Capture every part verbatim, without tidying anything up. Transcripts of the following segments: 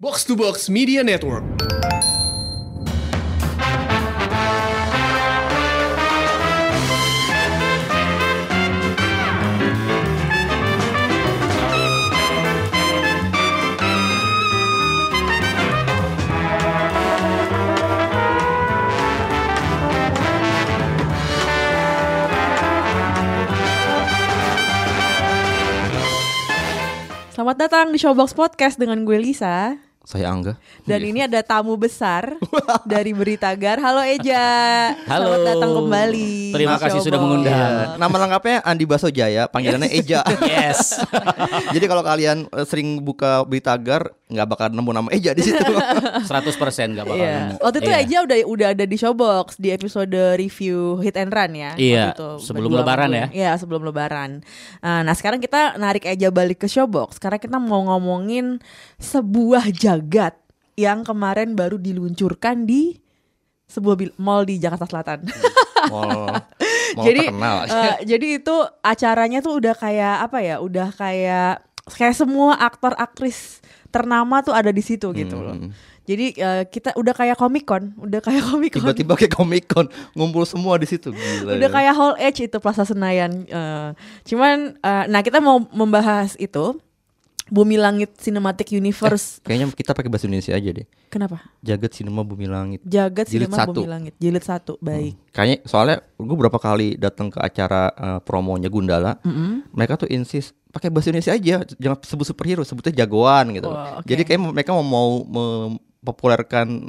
Box to Box Media Network. Selamat datang di Show Box Podcast dengan gue Lisa. Saya Angga. Dan ini ada tamu besar dari Berita Gar. Halo Eja. Halo. Selamat datang kembali. Terima Show kasih Box. Sudah mengundang. Nama lengkapnya Andi Baso Jaya, panggilannya Eja. Yes. Jadi kalau kalian sering buka Berita Gar, nggak bakal nemu nama Eja di situ. seratus persen nggak bakal yeah. nemu. Waktu itu yeah. Eja udah udah ada di Showbox di episode review Hit and Run ya. Iya. Yeah. Sebelum Lebaran ya. Iya, sebelum Lebaran. Nah, sekarang kita narik Eja balik ke Showbox karena kita mau ngomongin sebuah jagat yang kemarin baru diluncurkan di sebuah bil- mall di Jakarta Selatan. Mall, mall jadi, terkenal. Uh, jadi itu acaranya tuh udah kayak apa ya? Udah kayak kayak semua aktor aktris ternama tuh ada di situ gitu hmm. loh. Jadi uh, kita udah kayak Comic-Con, udah kayak Comic-Con. Tiba-tiba kayak Comic-Con, ngumpul semua di situ. Gila, udah ya. Kayak Hall H itu Plaza Senayan. Uh, cuman, uh, nah kita mau membahas itu. Bumi Langit Cinematic Universe. Eh, kayaknya kita pakai bahasa Indonesia aja deh. Kenapa? Jagat Sinema Bumi Langit. Jagat Sinema Bumi Langit. Jilid satu. Baik. Hmm. Kayaknya soalnya gue berapa kali datang ke acara uh, promonya Gundala, mm-hmm. mereka tuh insist pakai bahasa Indonesia aja, jangan sebut superhero, sebutnya jagoan gitu. Oh, okay. Jadi kayak mereka mau mempopulerkan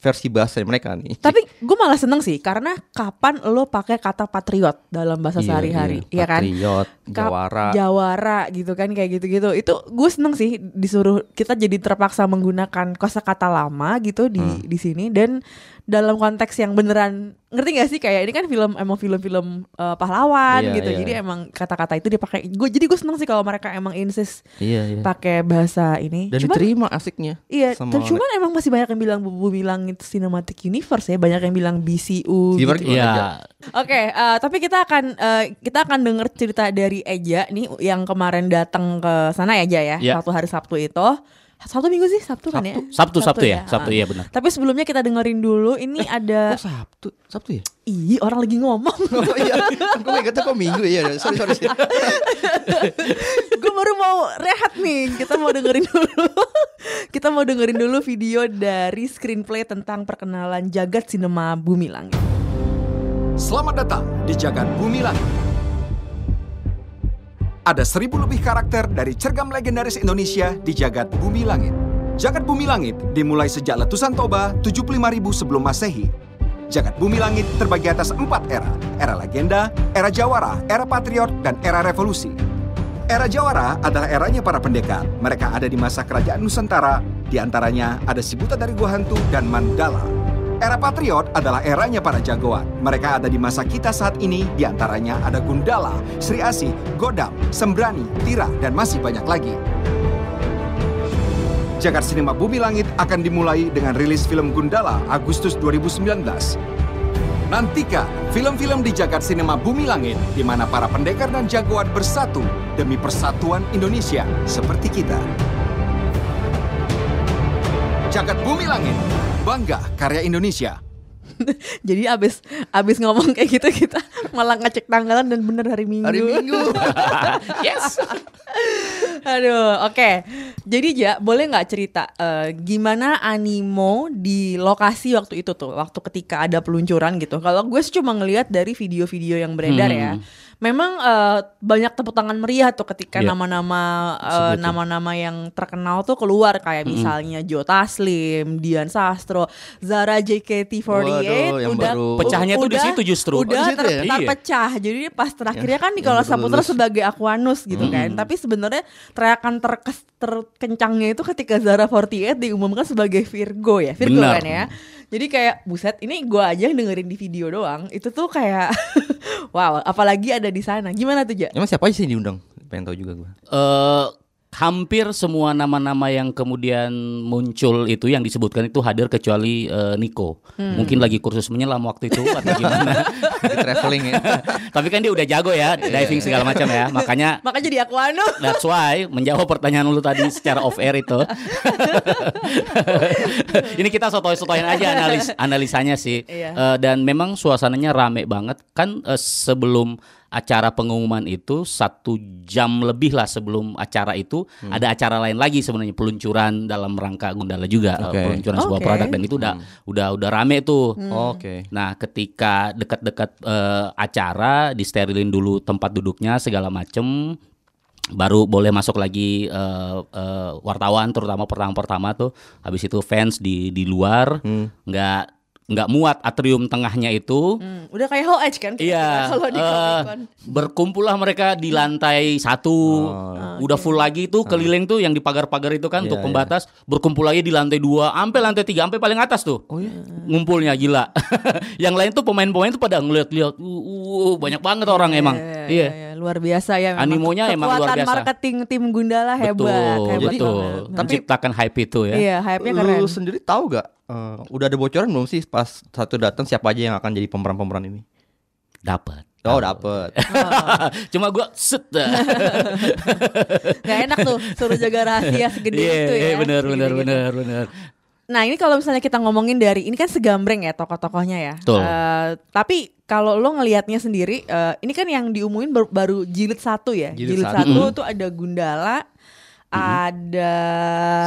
versi bahasa mereka nih. Tapi gue malah seneng sih karena kapan lo pakai kata patriot dalam bahasa iya, sehari-hari, iya, ya kan? Patriot, jawara, Kap, jawara gitu kan kayak gitu-gitu. Itu gue seneng sih disuruh kita jadi terpaksa menggunakan kosakata lama gitu di hmm. di sini dan dalam konteks yang beneran ngerti gak sih kayak ini kan film emang film-film uh, pahlawan iya, gitu iya. Jadi emang kata-kata itu dipakai gue jadi gue seneng sih kalau mereka emang insist iya, iya. pakai bahasa ini dan cuman, diterima asiknya iya sama dan cuman emang masih banyak yang bilang Bumi Langit Cinematic Universe ya banyak yang bilang B C U Cibar, gitu iya. Oke okay, uh, tapi kita akan uh, kita akan dengar cerita dari Eja nih yang kemarin datang ke sana Eja ya yeah. satu hari Sabtu itu Sabtu minggu sih Sabtu, Sabtu kan ya Sabtu Sabtu, Sabtu ya Sabtu iya benar. Tapi sebelumnya kita dengerin dulu ini eh, ada kok Sabtu Sabtu ya. Ih orang lagi ngomong. Oh, iya. Gue ingat kok minggu ya. Sorry sorry. Gue baru mau rehat nih. Kita mau dengerin dulu. Kita mau dengerin dulu video dari screenplay tentang perkenalan Jagat Sinema Bumi Langit. Selamat datang di Jagat Bumi Langit. Ada seribu lebih karakter dari cergam legendaris Indonesia di Jagat Bumi Langit. Jagat Bumi Langit dimulai sejak letusan Toba tujuh puluh lima ribu sebelum Masehi. Jagat Bumi Langit terbagi atas empat era. Era legenda, era jawara, era patriot, dan era revolusi. Era jawara adalah eranya para pendekar. Mereka ada di masa kerajaan Nusantara. Di antaranya ada Si Buta dari Gua Hantu dan Mandala. Era patriot adalah eranya para jagoan. Mereka ada di masa kita saat ini, di antaranya ada Gundala, Sri Asih, Godam, Sembrani, Tira, dan masih banyak lagi. Jagat Sinema Bumi Langit akan dimulai dengan rilis film Gundala Agustus dua ribu sembilan belas. Nantikan film-film di Jagat Sinema Bumi Langit, di mana para pendekar dan jagoan bersatu demi persatuan Indonesia seperti kita. Jagat Bumi Langit, bangga karya Indonesia. Jadi abis abis ngomong kayak gitu kita malah ngecek tanggalan dan bener hari Minggu. Hari Minggu. Yes. Aduh, oke. Okay. Jadi ja, boleh nggak cerita uh, gimana animo di lokasi waktu itu tuh, waktu ketika ada peluncuran gitu. Kalau gue sih cuma ngelihat dari video-video yang beredar hmm. ya. Memang uh, banyak tepuk tangan meriah tuh ketika yeah. nama-nama uh, nama-nama yang terkenal tuh keluar kayak mm-hmm. misalnya Joe Taslim, Dian Sastro, Zara J K T empat delapan waduh, udah baru. Pecahnya tuh udah, di situ justru udah ter- ya? terpecah. Jadi pas terakhirnya kan Nicholas Saputra sebagai Aquanus gitu mm-hmm. kan. Tapi sebenarnya teriakan terkes- terkencangnya itu ketika Zara empat delapan diumumkan sebagai Virgo ya, Virgo benar. Kan ya. Jadi kayak buset ini gue aja yang dengerin di video doang. Itu tuh kayak wow apalagi ada di sana. Gimana tuh Ja? Emang siapa aja sih yang diundang? Pengen tahu juga gue. Uh, hampir semua nama-nama yang kemudian muncul itu yang disebutkan itu hadir kecuali uh, Nico. Hmm. Mungkin lagi kursus menyelam waktu itu atau gimana. Di traveling ya. Tapi kan dia udah jago ya diving segala macam ya. Makanya makanya jadi aquano. That's why menjawab pertanyaan lu tadi secara off air itu. Ini kita sotoy-sotoyan aja analis analisanya sih. Yeah. Uh, dan memang suasananya rame banget kan uh, sebelum acara pengumuman itu satu jam lebih lah sebelum acara itu hmm. ada acara lain lagi sebenarnya peluncuran dalam rangka Gundala juga okay. peluncuran okay. sebuah produk dan itu udah hmm. udah udah rame tuh. Hmm. Oke. Okay. Nah, ketika dekat-dekat uh, acara disterilin dulu tempat duduknya segala macem, baru boleh masuk lagi uh, uh, wartawan terutama pertama-pertama tuh. Habis itu fans di di luar nggak hmm. nggak muat atrium tengahnya itu. Hmm, udah kayak H O H kan? Iya. Kalau di Comic-Con. Berkumpullah mereka di lantai satu. Oh, udah okay. full lagi tuh keliling tuh yang di pagar-pagar itu kan yeah, untuk pembatas. Yeah. Berkumpul lagi di lantai dua, sampai lantai tiga, sampai paling atas tuh. Oh iya. Yeah. Ngumpulnya gila. Yang lain tuh pemain-pemain tuh pada ngeliat-liat. Uh, uh, banyak banget orang yeah, emang. Iya. Yeah, yeah. yeah. Luar biasa ya. Animonya emang luar biasa. Kekuatan marketing tim Gundala hebat. Betul. Hebat betul. Tapi ciptakan hype itu ya. Iya, hype-nya keren. Lu sendiri tahu gak? Uh, udah ada bocoran belum sih pas satu datang siapa aja yang akan jadi pemeran-pemeran ini? Dapat. Oh dapet oh. Cuma gue set gak enak tuh suruh jaga rahasia segede yeah, itu ya. Iya bener bener bener bener. Nah ini kalau misalnya kita ngomongin dari ini kan segambreng ya tokoh-tokohnya ya. Uh, tapi kalau lo ngelihatnya sendiri uh, ini kan yang diumumin baru, baru jilid satu ya. Jilid, jilid satu mm. tuh ada Gundala. Mm-hmm. Ada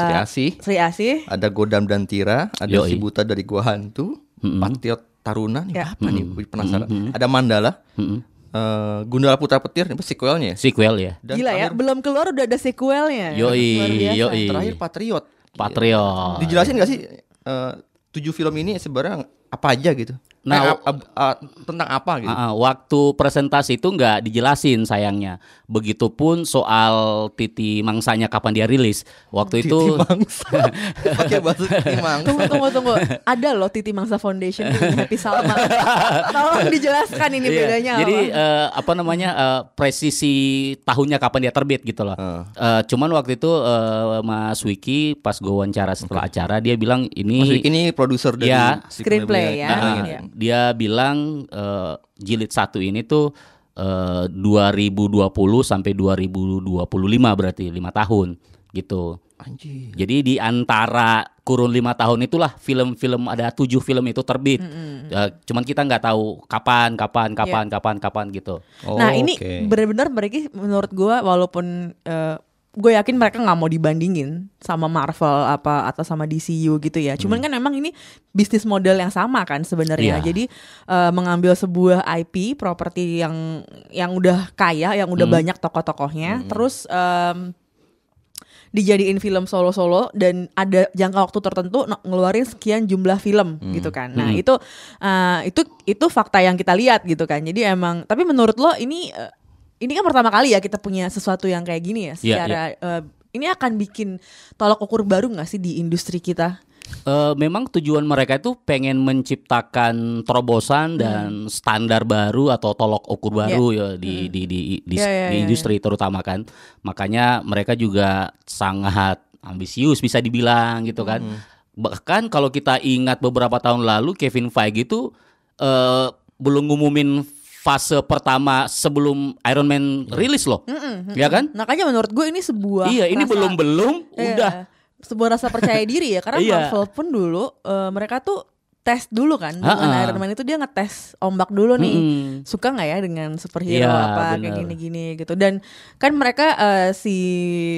Sri Asih, Sri Asih, ada Godam dan Tira, ada Yoi. Si Buta dari Gua Hantu, mm-hmm. Patriot Taruna nih, ya. Apa mm-hmm. nih penasaran. Mm-hmm. Ada Mandala, mm-hmm. uh, Gundala Putra Petir, ini sequelnya. Sequel ya. Dan gila ya, belum keluar udah ada sequelnya. Yoi, Yoi. Terakhir Patriot. Patriot. Dijelasin nggak sih uh, tujuh film ini sebenarnya apa aja gitu? Nah, nah ab, ab, ab, tentang apa gitu? Uh, waktu presentasi itu nggak dijelasin sayangnya. Begitupun soal titi mangsanya kapan dia rilis. Waktu titi itu mangsa. Pakai bahasa titi mangsa. Tunggu tunggu tunggu. Ada loh titi mangsa foundation di Happy Salma. Tolong dijelaskan ini yeah. bedanya. Jadi apa, uh, apa namanya uh, presisi tahunnya kapan dia terbit gitu loh. Uh. Uh, cuman waktu itu uh, Mas Wicky pas gue wawancara setelah okay. acara dia bilang ini Mas Wicky ini produser dari yeah, screenplay ya. Nah, uh, yeah. Dia bilang uh, jilid satu ini tuh uh, dua ribu dua puluh sampai dua ribu dua puluh lima berarti lima tahun gitu. Anjir. Jadi di antara kurun lima tahun itulah film-film ada tujuh film itu terbit. Mm-hmm. Uh, cuman kita nggak tahu kapan, kapan, kapan, yeah. kapan, kapan gitu. Oh, nah ini okay. benar-benar berarti menurut gue walaupun uh, gue yakin mereka nggak mau dibandingin sama Marvel apa atau sama D C U gitu ya. Cuman hmm. kan emang ini bisnis model yang sama kan sebenarnya. Yeah. Jadi uh, mengambil sebuah I P, properti yang yang udah kaya, yang udah hmm. banyak tokoh-tokohnya, hmm. terus um, dijadiin film solo-solo dan ada jangka waktu tertentu ngeluarin sekian jumlah film hmm. gitu kan. Nah hmm. itu uh, itu itu fakta yang kita lihat gitu kan. Jadi emang tapi menurut lo ini uh, ini kan pertama kali ya kita punya sesuatu yang kayak gini ya secara yeah, yeah. Uh, ini akan bikin tolok ukur baru gak sih di industri kita? Uh, memang tujuan mereka itu pengen menciptakan terobosan hmm. dan standar baru atau tolok ukur baru yeah. ya di, hmm. di di di, yeah, di, yeah, di yeah, industri yeah. terutama kan. Makanya mereka juga sangat ambisius bisa dibilang gitu kan. Hmm. Bahkan kalau kita ingat beberapa tahun lalu Kevin Feige itu uh, belum ngumumin fase pertama sebelum Iron Man rilis loh, mm-mm, mm-mm. ya kan? Makanya menurut gue ini sebuah iya ini belum belum iya, udah sebuah rasa percaya diri ya karena iya. Marvel pun dulu uh, mereka tuh tes dulu kan dengan Iron Man itu dia ngetes ombak dulu nih mm-hmm. suka nggak ya dengan superhero yeah, apa bener. Kayak gini-gini gitu dan kan mereka uh, si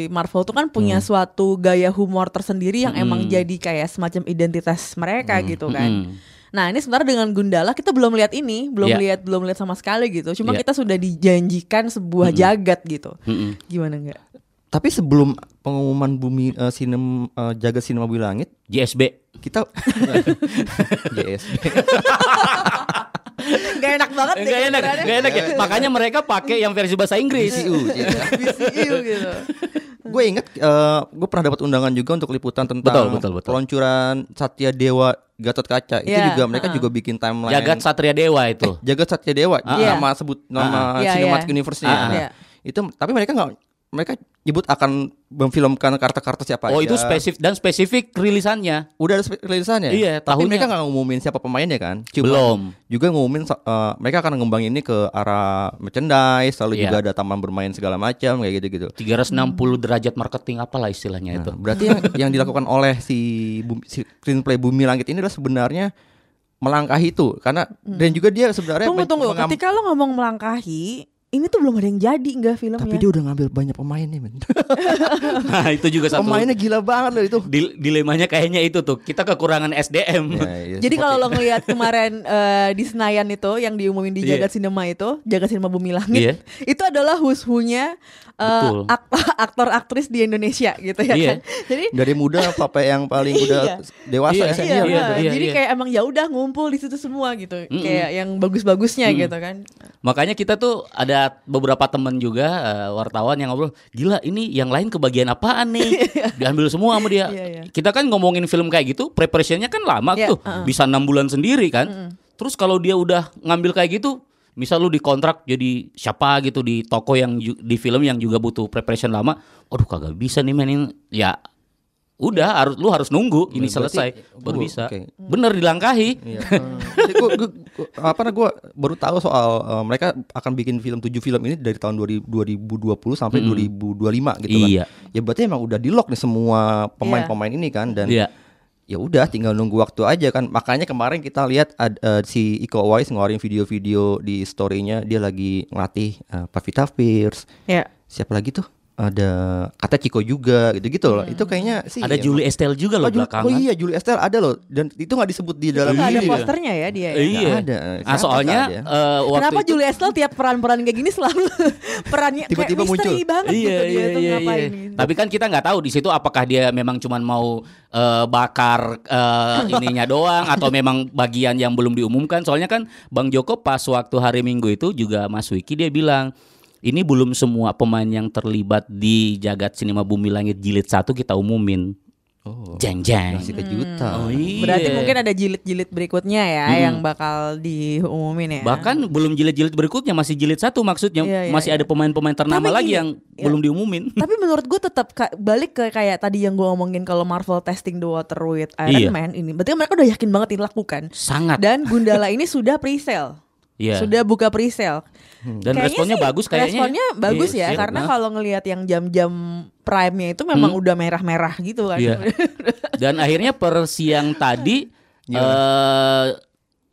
Marvel tuh kan punya mm. suatu gaya humor tersendiri yang mm. emang jadi kayak semacam identitas mereka mm. gitu kan. Mm-hmm. Nah ini sebenarnya dengan Gundala kita belum lihat ini, belum yeah. lihat, belum lihat sama sekali gitu. Cuma yeah. kita sudah dijanjikan sebuah mm-hmm. jagat gitu. Mm-hmm. Gimana enggak? Tapi sebelum pengumuman bumi uh, sinem uh, Jagat Sinema Bumi Langit, J S B kita J S B. Gak enak banget deh. Gak enak, gak enak ya. Makanya mereka pakai yang versi bahasa Inggris. B C U gitu. B C U gitu. Gue inget, uh, gue pernah dapat undangan juga untuk liputan tentang betul, betul, betul. peluncuran Satya Dewa Gatot Kaca. Itu yeah, juga mereka uh-uh. juga bikin timeline. Jagat Satria Dewa itu. Eh, Jagat Satria Dewa, uh-uh. nama sebut nama uh-uh. Cinematic yeah, yeah. Universe-nya. Uh-uh. Nah, itu tapi mereka nggak mereka nyebut akan memfilmkan kartu-kartu siapa oh, aja. Oh, itu spesifik dan spesifik rilisannya. Udah ada spe- rilisannya. Iya, tapi tahunnya. Mereka enggak ngumumin siapa pemainnya kan? Cuma belum. Juga ngumumin uh, mereka akan ngembangin ini ke arah merchandise, lalu yeah. juga ada taman bermain segala macam kayak gitu-gitu. tiga ratus enam puluh derajat marketing apalah istilahnya nah, itu. Berarti yang, yang dilakukan oleh si, bumi, si Screenplay Bumi Langit ini adalah sebenarnya melangkahi itu karena hmm. dan juga dia sebenarnya tunggu, men- tunggu. Mengam- ketika lo ngomong melangkahi ini tuh belum ada yang jadi enggak filmnya. Tapi dia udah ngambil banyak pemain nih, men. Nah, itu juga satu. Pemainnya gila banget loh itu. Dil- dilemanya kayaknya itu tuh. Kita kekurangan S D M. Ya, iya, jadi kalau lo ngelihat kemarin uh, di Senayan itu yang diumumin di Jagat yeah. Sinema itu, Jagat Sinema Bumi Langit, yeah. itu adalah who's-who-nya uh, ak- aktor-aktris di Indonesia gitu ya yeah. kan. Jadi dari muda sampai yang paling udah iya. dewasa iya, ya. Iya, iya, iya, iya, jadi iya. kayak emang ya udah ngumpul di situ semua gitu. Mm-mm. Kayak yang bagus-bagusnya Mm-mm. gitu kan. Makanya kita tuh ada beberapa teman juga uh, wartawan yang ngobrol, gila ini yang lain kebagian apaan nih? Diambil semua sama dia. Yeah, yeah. Kita kan ngomongin film kayak gitu, preparationnya kan lama yeah, tuh, uh-uh. bisa enam bulan sendiri kan. Mm-hmm. Terus kalau dia udah ngambil kayak gitu, misal lu dikontrak jadi siapa gitu di toko yang ju- di film yang juga butuh preparation lama, aduh kagak bisa nih mainin ya. Udah harus lu harus nunggu ini berarti, selesai baru bisa. Okay. Bener dilangkahi. Iya. gua, gua, gua, apa namanya gua baru tahu soal uh, mereka akan bikin film tujuh film ini dari tahun dua ribu dua puluh sampai dua ribu dua puluh lima gitu kan. Iya. Ya berarti emang udah di-lock nih semua pemain-pemain yeah. ini kan dan yeah. ya udah tinggal nunggu waktu aja kan. Makanya kemarin kita lihat ad, uh, si Iko Uwais ngeluarin video-video di story-nya dia lagi ngelatih uh, Pevita Pearce. Yeah. Siapa lagi tuh? Ada kata Chicco juga gitu-gitu loh. Hmm. Itu kayaknya sih ada ya, Julie Estelle juga loh oh, belakangan. Oh iya Julie Estelle ada loh dan itu enggak disebut di dalam ada posternya ya dia. Ya. Iya gak ada. Ah, soalnya uh, waktu kenapa itu... Julie Estelle tiap peran-peran kayak gini selalu perannya tiba-tiba muncul. Banget iya, gitu iya, dia iya, ngapain iya. Gitu. Tapi kan kita enggak tahu di situ apakah dia memang cuman mau uh, bakar uh, ininya doang atau memang bagian yang belum diumumkan. Soalnya kan Bang Joko pas waktu hari Minggu itu juga Mas Wicky dia bilang ini belum semua pemain yang terlibat di Jagat Sinema Bumi Langit Jilid satu kita umumin. Oh, jeng-jeng. Masih kejutan. Oh, iya. Berarti mungkin ada jilid-jilid berikutnya ya hmm. yang bakal diumumin ya. Bahkan belum jilid-jilid berikutnya masih jilid satu maksudnya iya, iya, masih iya. ada pemain-pemain ternama tapi lagi gini, yang iya. belum diumumin. Tapi menurut gue tetap ka- balik ke kayak tadi yang gue omongin kalau Marvel testing the water with Iron iya. Man ini. Berarti mereka udah yakin banget dilakukan. Sangat. Dan Gundala ini sudah pre-sale. Yeah. Sudah buka pre-sale dan kayaknya responnya sih, bagus kayaknya responnya bagus yeah, ya yeah, karena nah. kalau ngelihat yang jam-jam prime-nya itu memang hmm. udah merah-merah gitu kan yeah. Dan akhirnya per siang tadi yeah. uh,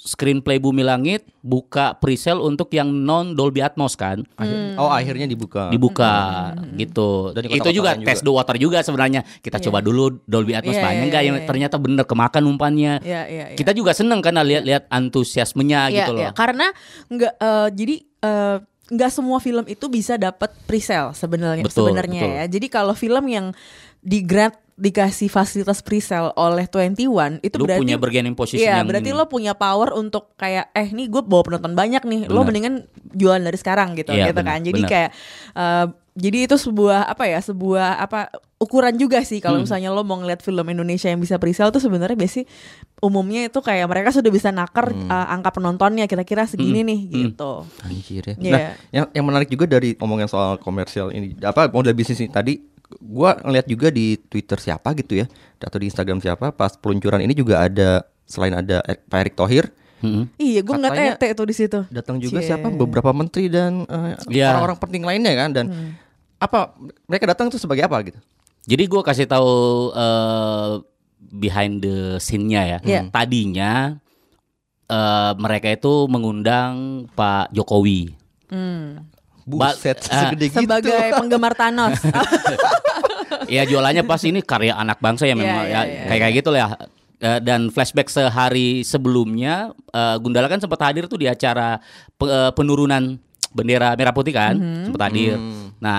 Screenplay Bumi Langit buka pre-sale untuk yang non Dolby Atmos kan hmm. oh akhirnya dibuka dibuka hmm. gitu dan itu juga, juga tes the water juga sebenarnya kita yeah. coba dulu Dolby Atmos yeah, banyak yeah, gak yeah, yang yeah. ternyata bener kemakan umpannya yeah, yeah, yeah. kita juga seneng karena lihat-lihat antusiasmenya yeah, gitu loh yeah. karena nggak uh, jadi uh, nggak semua film itu bisa dapat pre-sale sebenarnya sebenarnya ya jadi kalau film yang di grant dikasih fasilitas presale oleh dua puluh satu itu lu berarti punya bargaining position iya, yang berarti ini. Lo punya power untuk kayak eh nih gue bawa penonton banyak nih bener. Lo mendingan jualan dari sekarang gitu iya, gitu bener, kan jadi bener. Kayak uh, jadi itu sebuah apa ya sebuah apa ukuran juga sih kalau hmm. misalnya lo mau ngeliat film Indonesia yang bisa presale tuh sebenarnya biasanya umumnya itu kayak mereka sudah bisa nakar hmm. uh, angka penontonnya kira-kira segini hmm. nih hmm. gitu anjir ya yeah. Nah yang, yang menarik juga dari omongan soal komersial ini apa model bisnis ini tadi gue ngeliat juga di Twitter siapa gitu ya atau di Instagram siapa pas peluncuran ini juga ada selain ada Pak Erick Thohir hmm. iya gue ngeliat E T itu di situ datang juga Cie. Siapa beberapa menteri dan uh, yeah. orang-orang penting lainnya kan dan hmm. apa mereka datang tuh sebagai apa gitu jadi gue kasih tahu uh, behind the scene-nya ya yeah. tadinya uh, mereka itu mengundang Pak Jokowi hmm. Buset, ba- segede uh, gitu. Sebagai penggemar Thanos. Ya jualannya pas ini karya anak bangsa ya memang yeah, yeah, ya, yeah, kayak yeah. kayak gitu lah. Uh, dan flashback sehari sebelumnya uh, Gundala kan sempat hadir tuh di acara pe- uh, penurunan bendera merah putih kan, mm-hmm. sempat hadir. Mm. Nah,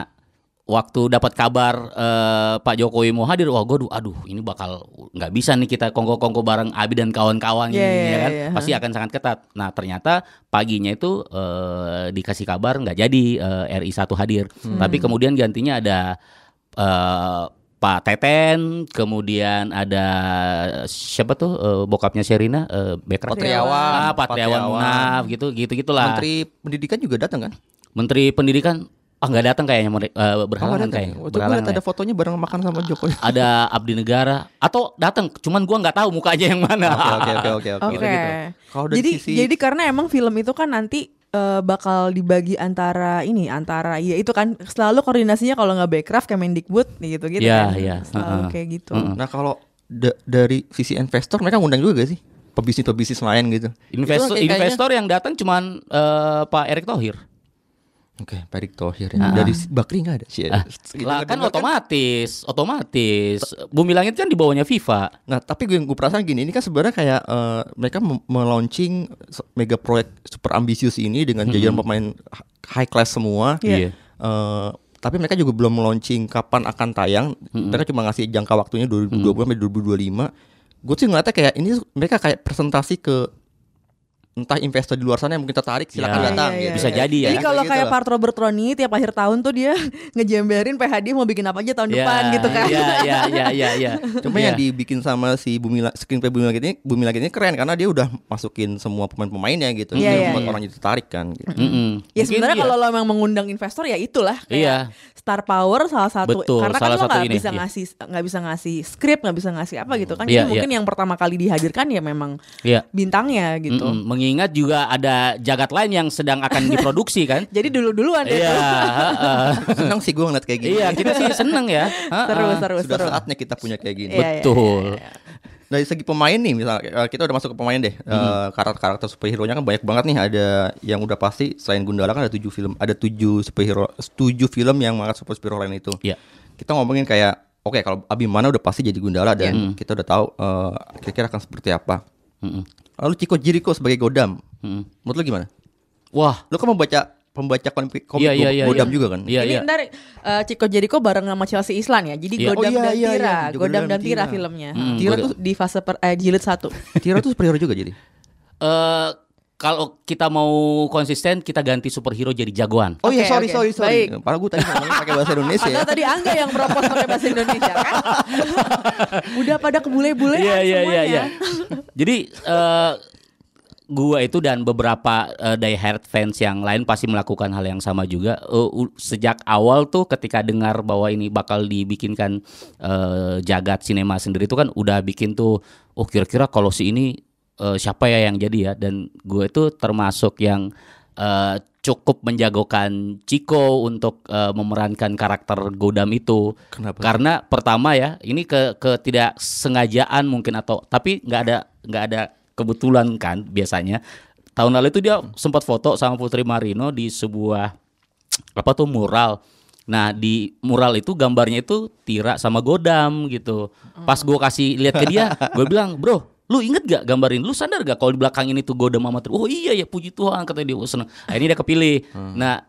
waktu dapat kabar uh, Pak Jokowi mau hadir, wah gue aduh ini bakal nggak bisa nih kita kongko-kongko bareng Abi dan kawan-kawan yeah, ini yeah, ya kan, yeah, pasti huh. akan sangat ketat. Nah ternyata paginya itu uh, dikasih kabar nggak jadi uh, R I satu hadir, hmm. tapi kemudian gantinya ada uh, Pak Teten, kemudian ada siapa tuh uh, bokapnya Sherina, uh, Bekra, Patriawan, Patriawan Munaf, gitu, gitu gitulah. Menteri Pendidikan juga datang kan? Menteri Pendidikan Ah oh, nggak datang kayaknya uh, berhalangan oh, kayaknya. Waktu gue liat ada fotonya bareng makan sama Jokowi. Ada abdi negara atau datang, cuman gue nggak tahu mukanya yang mana. Oke oke oke oke. Jadi sisi... jadi karena emang film itu kan nanti uh, bakal dibagi antara ini antara ya itu kan selalu koordinasinya kalau nggak Bekraf Kemendikbud gitu gitu. Iya iya. Oke gitu. Uh-huh. Nah kalau da- dari sisi investor mereka ngundang juga gak sih? Pebisnis-pebisnis lain gitu. Investor kayaknya... investor yang datang cuman uh, Pak Erick Thohir. Oke, okay, Pak Erick Thohir ya. Nah. Dari Bakri nggak ada sih. Ah. Lah kan otomatis, kan? otomatis. Bumi Langit kan di bawahnya FIFA. Nah, tapi gue gue perasaan gini, ini kan sebenarnya kayak uh, mereka melaunching mega proyek super ambisius ini dengan jajaran hmm. pemain high class semua. Iya. Yeah. Uh, tapi mereka juga belum launching kapan akan tayang. Hmm. Mereka cuma ngasih jangka waktunya dua ribu dua puluh hmm. sampai dua ribu dua puluh lima. Gue sih ngeliatnya kayak ini mereka kayak presentasi ke entah investor di luar sana yang mungkin tertarik silakan ya, datang ya, ya, gitu. Bisa ya. jadi ya. Jadi kalau kayak gitu Parto Robert Roni tiap akhir tahun tuh dia ngejemberin P H D mau bikin apa aja tahun ya, depan gitu kan. Iya iya iya iya ya. Cuma ya. yang dibikin sama si Bumi La- screenplay Bumi Langit ini Bumi Langit ini keren karena dia udah masukin semua pemain-pemainnya gitu. Jadi ya, ya, ya. orang jadi tertarik kan gitu. Mm-hmm. Ya sebenarnya kalau lo memang mengundang investor ya itulah kayak iya. star power salah satu. Betul, karena salah kan lo enggak bisa iya. ngasih enggak bisa ngasih skrip, enggak bisa ngasih apa gitu kan. Jadi ya, mungkin ya. yang pertama kali dihadirkan ya memang ya. bintangnya gitu. Mm-hmm. Ingat juga ada jagat lain yang sedang akan diproduksi kan. Jadi dulu-duluan ya. Iya, seneng sih gue ngeliat kayak gini. Iya, kita sih seneng ya. Seru-seru. Sudah seru. Saatnya kita punya kayak gini. Iya, betul. Iya, iya, iya. Dari segi pemain nih misalnya kita udah masuk ke pemain deh. Hmm. Uh, karakter-karakter superhero-nya kan banyak banget nih, ada yang udah pasti selain Gundala kan ada tujuh film, ada tujuh superhero, tujuh film yang mengangkat superhero lain itu. Iya. Kita ngomongin kayak oke okay, kalau Abimana udah pasti jadi Gundala dan hmm. kita udah tahu uh, kira-kira akan seperti apa. Hmm. Lalu Chicco Jerikho sebagai Godam, hmm. menurut lo gimana? Wah, lo kan membaca pembaca komik, komik yeah, yeah, yeah, Godam yeah. juga kan? Yeah, Ini yeah. ntar uh, Chicco Jerikho bareng sama Chelsea Islan ya, jadi yeah. Godam, oh, yeah, dan yeah, Tira. Yeah, Godam dan Tira, Tira filmnya. Hmm, Tira tuh di fase per, eh, jilid satu. Tira tuh superhero juga jadi. Uh, Kalau kita mau konsisten, kita ganti superhero jadi jagoan. Oh iya, okay, sorry, okay. sorry, sorry, sorry. Padahal gue tadi ngomongin pakai bahasa Indonesia. Padahal tadi Angga yang propose pakai bahasa Indonesia kan? Udah pada kebule-bule yeah, kan yeah, semuanya. Yeah, yeah. Jadi uh, gue itu dan beberapa uh, diehard fans yang lain pasti melakukan hal yang sama juga. Uh, uh, sejak awal tuh ketika dengar bahwa ini bakal dibikinkan uh, Jagat Sinema sendiri tuh kan udah bikin tuh, oh kira-kira kalau si ini Uh, siapa ya yang jadi ya, dan gue itu termasuk yang uh, cukup menjagokan Chicco untuk uh, memerankan karakter Godam itu. Kenapa? Karena pertama ya ini ke ketidaksengajaan mungkin atau tapi nggak ada nggak ada kebetulan kan, biasanya tahun lalu itu dia sempat foto sama Putri Marino di sebuah apa tuh mural. Nah di mural itu gambarnya itu Tira sama Godam gitu. Pas gue kasih lihat ke dia, gue bilang bro, lu inget gak gambarin, lu sadar gak kalau di belakang ini tuh Godam sama Tira? Oh iya ya, puji Tuhan, katanya dia, oh seneng. Akhirnya dia kepilih. hmm. Nah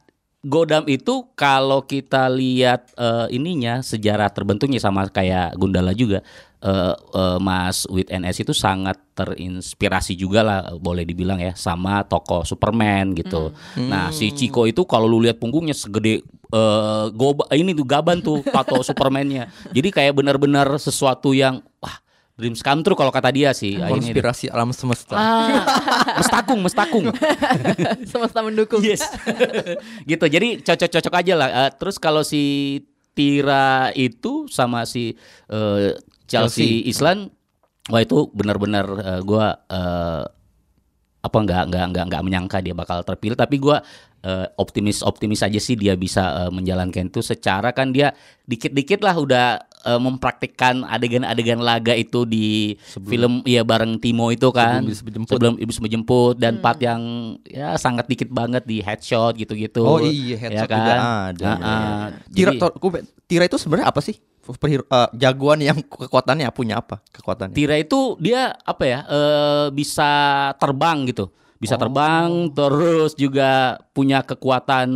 Godam itu kalau kita lihat uh, ininya, sejarah terbentuknya sama kayak Gundala juga, uh, uh, Mas Wit N S itu sangat terinspirasi juga lah, boleh dibilang ya, sama tokoh Superman gitu. hmm. Nah si Chicco itu kalau lu lihat punggungnya segede uh, goba, ini tuh gaban tuh pato Supermannya. Jadi kayak benar-benar sesuatu yang wah, dreams come true kalau kata dia sih. Konspirasi alam semesta. Ah, mestakung, mestakung. Semesta mendukung. Yes. Gitu. Jadi cocok-cocok aja lah. Uh, terus kalau si Tira itu sama si uh, Chelsea, Chelsea Islan, wah itu benar-benar uh, gue uh, apa nggak nggak nggak nggak menyangka dia bakal terpilih. Tapi gue Uh, optimis-optimis aja sih dia bisa uh, menjalankan itu, secara kan dia dikit-dikit lah udah uh, mempraktikkan adegan-adegan laga itu di sebelum, film ya bareng Timo itu kan, sebelum Iblis Menjemput, dan hmm. part yang ya sangat dikit banget di headshot gitu-gitu. Oh iya, headshot ya kan? Juga ada. Uh, uh, Tira, jadi, to- Tira itu sebenarnya apa sih? Superhero, uh, jagoan yang kekuatannya punya apa? Kekuatannya Tira itu dia apa ya? Uh, bisa terbang gitu. Bisa terbang, oh. terus juga punya kekuatan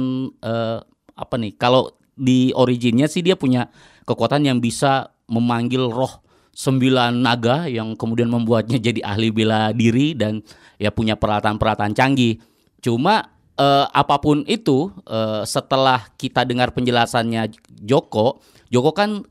uh, apa nih? Kalau di originnya sih dia punya kekuatan yang bisa memanggil roh sembilan naga yang kemudian membuatnya jadi ahli bela diri dan ya punya peralatan-peralatan canggih. Cuma uh, apapun itu uh, setelah kita dengar penjelasannya Joko, Joko kan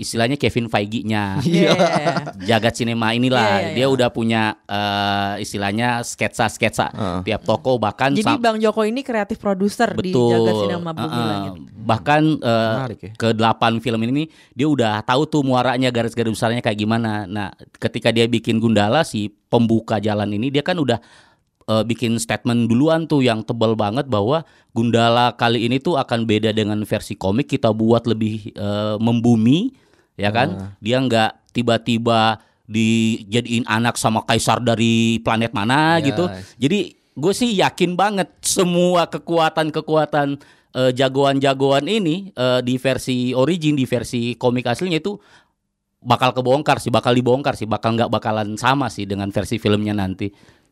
istilahnya Kevin Feige-nya yeah. Jagat Sinema inilah yeah, yeah, yeah. Dia udah punya uh, istilahnya sketsa-sketsa uh. tiap toko bahkan. Jadi sam- Bang Joko ini kreatif produser di Jagat Sinema Bumi uh, Langit. Bahkan uh, menarik, ya. Ke delapan film ini dia udah tahu tuh muaranya, garis-garis besarnya kayak gimana. Nah ketika dia bikin Gundala, si pembuka jalan ini, dia kan udah uh, bikin statement duluan tuh yang tebal banget bahwa Gundala kali ini tuh akan beda dengan versi komik, kita buat lebih uh, membumi, ya kan? Uh. Dia nggak tiba-tiba dijadiin anak sama kaisar dari planet mana yeah. gitu. Jadi gue sih yakin banget semua kekuatan-kekuatan uh, jagoan-jagoan ini uh, di versi origin, di versi komik aslinya itu bakal kebongkar sih, bakal dibongkar sih, bakal nggak bakalan sama sih dengan versi filmnya nanti.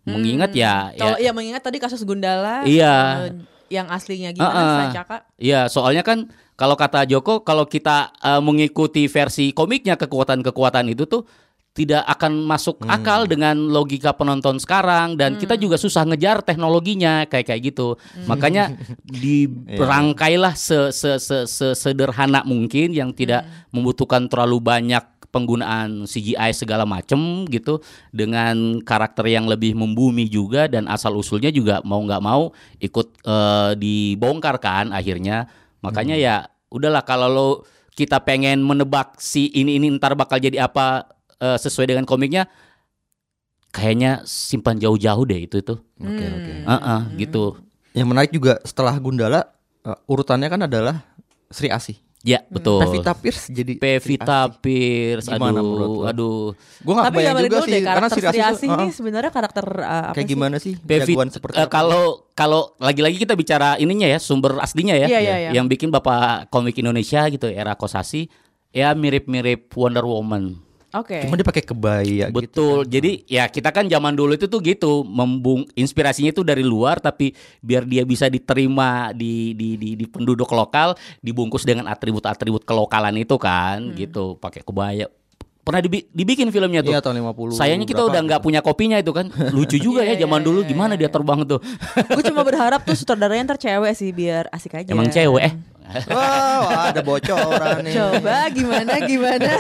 Mengingat hmm, ya, kalau ya, ya mengingat tadi kasus Gundala, iya, yang aslinya gimana uh, uh, Caka? Iya, soalnya kan kalau kata Joko, kalau kita uh, mengikuti versi komiknya, kekuatan-kekuatan itu tuh tidak akan masuk hmm. akal dengan logika penonton sekarang dan hmm. kita juga susah ngejar teknologinya kayak kayak gitu. Hmm. Makanya dirangkailah sesederhana mungkin yang tidak hmm. membutuhkan terlalu banyak penggunaan C G I segala macem gitu, dengan karakter yang lebih membumi juga dan asal-usulnya juga mau gak mau ikut uh, dibongkar kan akhirnya. Makanya hmm. ya udahlah, kalau lo, kita pengen menebak si ini-ini ntar bakal jadi apa uh, sesuai dengan komiknya, kayaknya simpan jauh-jauh deh itu-itu. Oke okay, oke okay. uh-uh, hmm. gitu. Yang menarik juga setelah Gundala uh, urutannya kan adalah Sri Asih. Ya betul. Pevita Pearce jadi. Pevita Pearce, aduh, aduh. Gue nggak bayang juga sih, karena Sri Asih ini sebenarnya karakter uh, apa kayak sih? Gimana sih? Jagoan seperti uh, kalau kalau lagi-lagi kita bicara ininya ya, sumber aslinya ya, yeah, yeah, yeah. yang bikin bapak komik Indonesia gitu, era Kosasi, ya mirip-mirip Wonder Woman. Oke. Okay. Cuma dia pakai kebaya. Betul. Gitu kan. Jadi ya kita kan zaman dulu itu tuh gitu, membung inspirasinya itu dari luar, tapi biar dia bisa diterima di di di, di penduduk lokal, dibungkus dengan atribut-atribut kelokalan itu kan, hmm. gitu, pakai kebaya. Pernah dibi- dibikin filmnya tuh. Iya, tahun lima puluh. Sayangnya kita udah nggak punya kopinya itu kan. Lucu juga ya zaman dulu gimana dia terbang tuh. Gue cuma berharap tuh sutradaranya ntar cewek sih biar asik aja. Emang cewek eh. Wow, ada bocoran nih. Coba gimana gimana.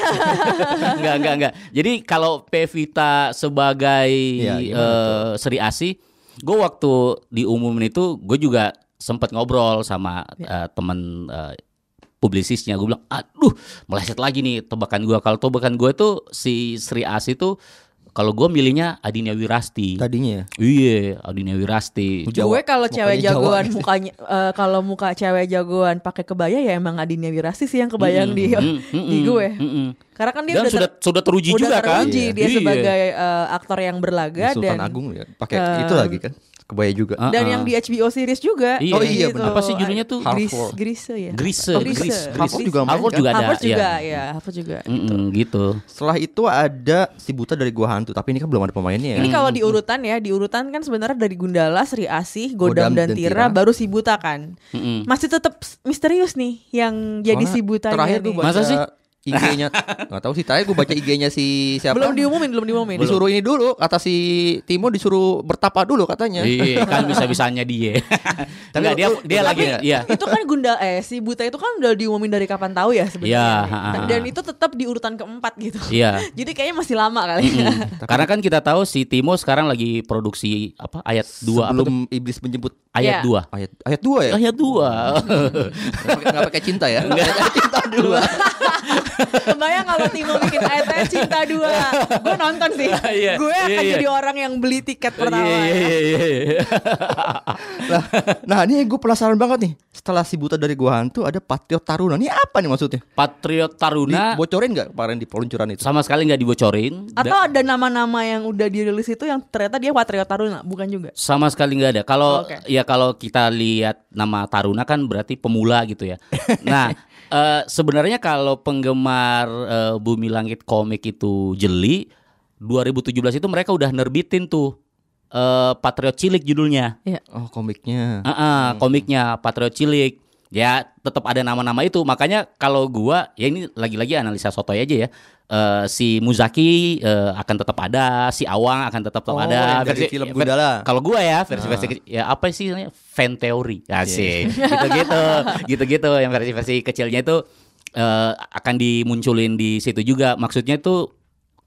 Enggak enggak enggak. Jadi kalau Pevita sebagai ya, uh, Sri Asih, gue waktu diumumin itu gue juga sempat ngobrol sama ya. uh, teman uh, publisisnya, gue bilang, aduh meleset lagi nih tebakan gue. Kalau tebakan gue tuh si Sri Asih tuh, kalau gue milihnya Adinia Wirasti tadinya. Iya, Adinia Wirasti. Gue kalau cewek jagoan Jawa. Mukanya uh, kalau muka cewek jagoan pakai kebaya ya emang Adinia Wirasti sih yang kebayang mm-hmm. di mm-hmm. di gue. Mm-hmm. Karena kan dia dan udah ter- sudah sudah teruji udah juga kan. Teruji, iya. Dia iya. sebagai uh, aktor yang berlaga Sultan dan Sultan Agung ya pakai uh, itu lagi kan. Kebaya juga. Dan uh-uh. yang di H B O series juga. Iya, oh iya gitu. Apa sih judulnya tuh? Grise, Grise ya. Grise, oh, Grise. Harvard juga main. Harvard juga ada. Harvard juga ya, Harvard juga gitu. gitu. Setelah itu ada Si Buta dari Gua Hantu, tapi ini kan belum ada pemainnya ya. Ini kalau diurutan ya, diurutan kan sebenarnya dari Gundala, Sri Asih, Godam, Godam dan, dan Tira, Tira baru Si Buta kan. Mm-mm. Masih tetap misterius nih yang jadi Si Buta. Terakhir gue baca sih? I G-nya nggak tahu sih, tadi gue baca I G-nya si siapa? Belum diumumin, belum diumumin. Disuruh ini dulu, kata si Timo disuruh bertapa dulu katanya. Iya, kan bisa-bisanya dia. Tapi nggak, dia dia tapi lagi. Iya. Itu kan Gundala, eh si Buta itu kan udah diumumin dari kapan tahu ya sebenarnya. Ya, dan itu tetap di urutan keempat gitu. Iya. Jadi kayaknya masih lama kali. Mm-hmm. Karena kan kita tahu si Timo sekarang lagi produksi apa Ayat dua sebelum apa Iblis Menjemput. Ayat dua. Ya. Ayat ayat dua ya. Ayat dua. Nggak pakai cinta ya. Nggak cinta dua. Kebayang kalau Timo bikin Ayat Cinta dua. Gue nonton sih. yeah, Gue akan yeah, yeah. jadi orang yang beli tiket pertama. yeah, yeah, yeah, yeah. nah, nah ini gue penasaran banget nih. Setelah Si Buta dari Gua Hantu ada Patriot Taruna. Ini apa nih maksudnya? Patriot Taruna dibocorin gak kemarin di peluncuran itu? Sama sekali gak dibocorin. Atau ada nama-nama yang udah dirilis itu yang ternyata dia Patriot Taruna? Bukan juga? Sama sekali gak ada. Kalau oh, okay. ya kalau kita lihat nama Taruna kan berarti pemula gitu ya. Nah Uh, sebenarnya kalau penggemar uh, Bumi Langit komik itu jeli, dua ribu tujuh belas itu mereka udah nerbitin tuh uh, Patriot Cilik judulnya. Yeah. Oh komiknya. Uh-uh, hmm. Komiknya Patriot Cilik. Ya tetap ada nama-nama itu. Makanya kalau gua, ya ini lagi-lagi analisa sotoy aja ya. Uh, si Muzaki uh, akan tetap ada, si Awang akan tetap tetap oh, ada. Versi film Gundala. Kalau gua ya versi-versi nah. ya apa sih namanya? Fan Theory. Asik. Yeah. Gitu-gitu. Gitu-gitu yang versi-versi kecilnya itu uh, akan dimunculin di situ juga. Maksudnya tuh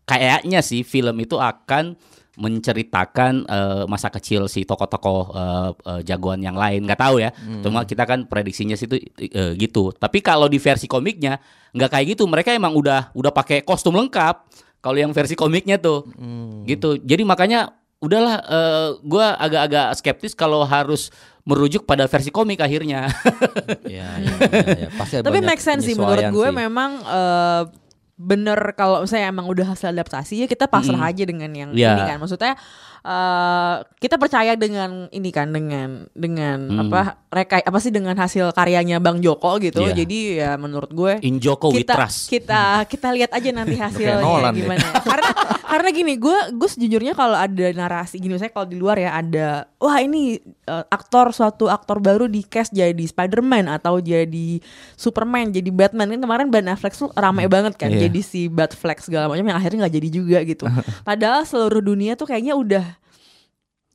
kayaknya sih film itu akan menceritakan uh, masa kecil si tokoh-tokoh uh, uh, jagoan yang lain, nggak tahu ya. Hmm. Cuma kita kan prediksinya situ uh, gitu. Tapi kalau di versi komiknya nggak kayak gitu. Mereka emang udah udah pakai kostum lengkap. Kalau yang versi komiknya tuh hmm. gitu. Jadi makanya udahlah, uh, gue agak-agak skeptis kalau harus merujuk pada versi komik akhirnya. ya, ya, ya, ya. Pasti ada. Tapi make sense sih menurut gue sih. Memang. Uh, Bener kalau saya emang udah hasil adaptasi ya kita pasrah mm-hmm. aja dengan yang yeah. ini kan. Maksudnya uh, kita percaya dengan ini kan, dengan dengan mm. apa rekai apa sih dengan hasil karyanya Bang Joko gitu. Yeah. Jadi ya menurut gue In Joko kita, we trust. kita kita lihat aja nanti hasilnya gimana. Karena karena gini, gue gue sejujurnya kalau ada narasi gini, saya kalau di luar ya ada wah ini uh, aktor suatu aktor baru di cast jadi Spider-Man atau jadi Superman, jadi Batman. Kan kemarin Ben Affleck tuh ramai mm. banget kan. Yeah. Jadi si Batflex segala macam yang akhirnya nggak jadi juga gitu. Padahal seluruh dunia tuh kayaknya udah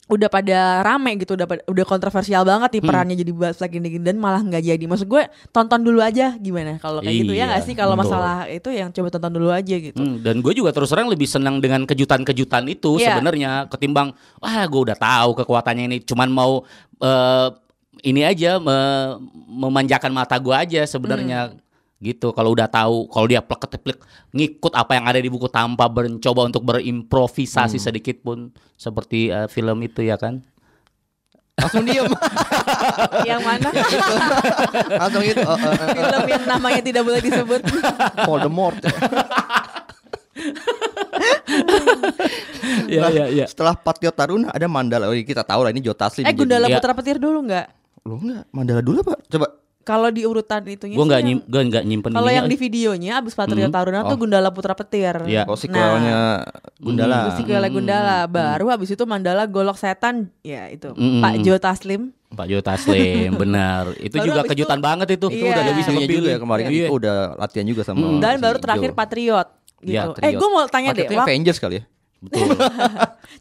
udah pada rame gitu, udah udah kontroversial banget nih perannya hmm. jadi Batflex gini-gini dan malah nggak jadi. Maksud gue tonton dulu aja gimana kalau kayak iya, gitu ya nggak sih kalau masalah itu yang coba tonton dulu aja gitu. Hmm, dan gue juga terus terang lebih senang dengan kejutan-kejutan itu yeah. sebenarnya ketimbang wah gue udah tahu kekuatannya ini cuman mau uh, ini aja me, memanjakan mata gue aja sebenarnya. Hmm. Gitu kalau udah tahu kalau dia plek-plek ngikut apa yang ada di buku tanpa mencoba untuk berimprovisasi hmm. sedikit pun seperti uh, film itu ya kan langsung diem yang mana langsung itu uh, uh, uh. film yang namanya tidak boleh disebut Voldemort ya. ya, ya, ya. Setelah Patriot Taruna ada Mandala, oh, kita tahu lah ini Joe Taslim eh Gundala Putra Petir dulu nggak lo nggak Mandala dulu apa coba. Kalau di urutan itunya gue nggak nyim, gue nggak nyimpen. Kalau yang di videonya abis Patriot hmm. Taruna oh. tuh Gundala Putra Petir. Iya. Oh, sequelnya Gundala. Hmm. Sequelnya Gundala. Hmm. Baru abis itu Mandala Golok Setan. Ya itu. Hmm. Pak Joe Taslim. Pak Joe Taslim, benar. Itu baru juga kejutan itu, banget itu. Itu iya. udah lebih sama juga ya kemarin. Iya. Itu udah latihan juga sama. Hmm. Dan si baru terakhir Joe. Patriot. Gitu. Ya, Patriot. Eh gue mau tanya Patriot deh. Patriotnya Avengers kali ya. Betul.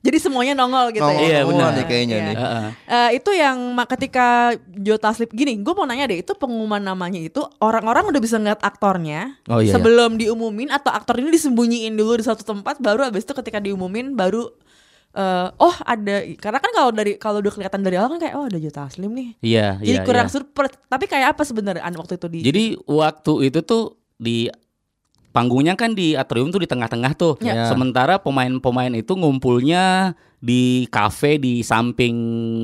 Jadi semuanya nongol gitu nongol, ya. Iya benar nih kayaknya ya. nih. Uh-uh. Uh, itu yang ketika Joe Taslim gini, gue mau nanya deh, itu pengumuman namanya itu orang-orang udah bisa ngeliat aktornya oh, iya, sebelum iya. diumumin atau aktor ini disembunyiin dulu di satu tempat, baru abis itu ketika diumumin baru uh, oh ada, karena kan kalau dari kalau udah kelihatan dari awal kan kayak oh ada Joe Taslim nih. Iya. Jadi iya, kurang iya. surprise. Tapi kayak apa sebenarnya waktu itu di? Jadi waktu itu tuh di panggungnya kan di atrium tuh di tengah-tengah tuh. Yeah. Sementara pemain-pemain itu ngumpulnya di kafe di samping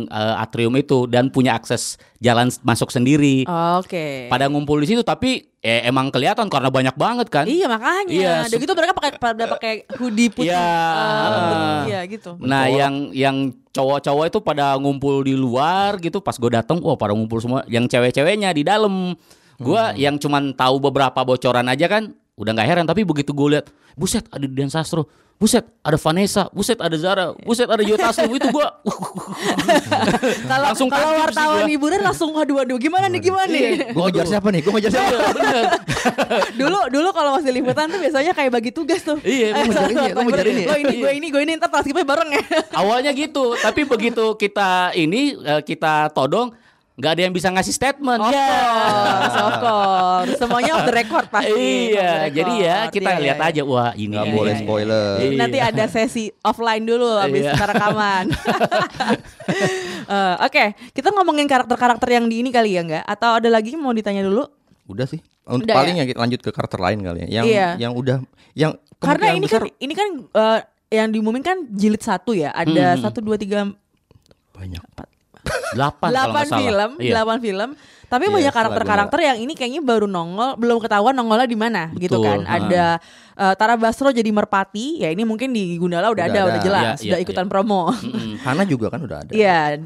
uh, atrium itu dan punya akses jalan masuk sendiri. Oke. Okay. Pada ngumpul di situ tapi eh, emang kelihatan karena banyak banget kan. Iya makanya. Iya. Dan gitu mereka pakai pada pakai hoodie putih. Iya. Uh, iya gitu. Nah, betul. yang yang cowok-cowok itu pada ngumpul di luar gitu. Pas gue datang, wah pada ngumpul semua. Yang cewek-ceweknya di dalam. Gue hmm. yang cuman tahu beberapa bocoran aja kan. Udah gak heran, tapi begitu gue lihat, buset ada Dian Sastro, buset ada Vanessa, buset ada Zara, buset ada Joe Taslim, itu gue langsung kalau wartawan hiburan langsung aduh-aduh gimana nih gimana nih gue ngejar siapa nih gue ngejar siapa dulu dulu kalau masih liputan tuh biasanya kayak bagi tugas tuh iya gue ngejar ini gue ngejar ini gue ini gue ini gue ini ntar transkripnya bareng ya awalnya gitu, tapi begitu kita ini kita todong gak ada yang bisa ngasih statement. Of course, of course. Semuanya off the record pasti. Iya, record. Jadi ya kita iya, lihat iya. aja. Wah ini gak iya, boleh iya, spoiler iya. Nanti ada sesi offline dulu abis iya. rekaman. uh, Oke, okay. kita ngomongin karakter-karakter yang di ini kali ya gak? Atau ada lagi mau ditanya dulu? Udah sih. Udah, paling ya? Yang kita lanjut ke karakter lain kali ya. Yang, iya. yang udah yang karena ini besar. Kan ini kan uh, yang diumumin kan jilid satu ya. Ada satu, dua, tiga banyak delapan film, delapan iya. film. Tapi iya, banyak karakter-karakter yang ini kayaknya baru nongol, belum ketahuan nongolnya di mana gitu kan. Nah. Ada uh, Tara Basro jadi merpati, ya ini mungkin di Gundala udah, udah ada, ada, udah jelas, ya, sudah ya, ikutan ya. promo. Mm-hmm. Hana juga kan udah ada. Iya.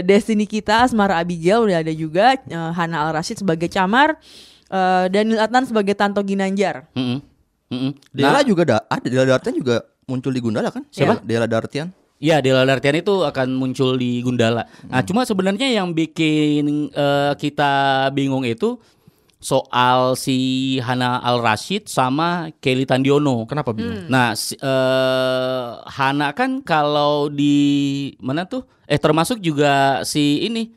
Destiny kita, Asmara Abigail udah ada juga, uh, Hana Al-Rashid sebagai Camar, uh, Daniel Adnan sebagai Tanto Ginanjar. Mm-hmm. Mm-hmm. Dilla nah. juga ada, ada Dilla Dartyan juga muncul di Gundala kan? Siapa? Yeah. Dilla Dartyan. Ya, Dilla Dartyan itu akan muncul di Gundala. Nah, hmm. cuma sebenarnya yang bikin uh, kita bingung itu soal si Hana Al-Rashid sama Kelly Tandiono. Kenapa bingung? Hmm. Nah, si, uh, Hana kan kalau di mana tuh? Eh termasuk juga si ini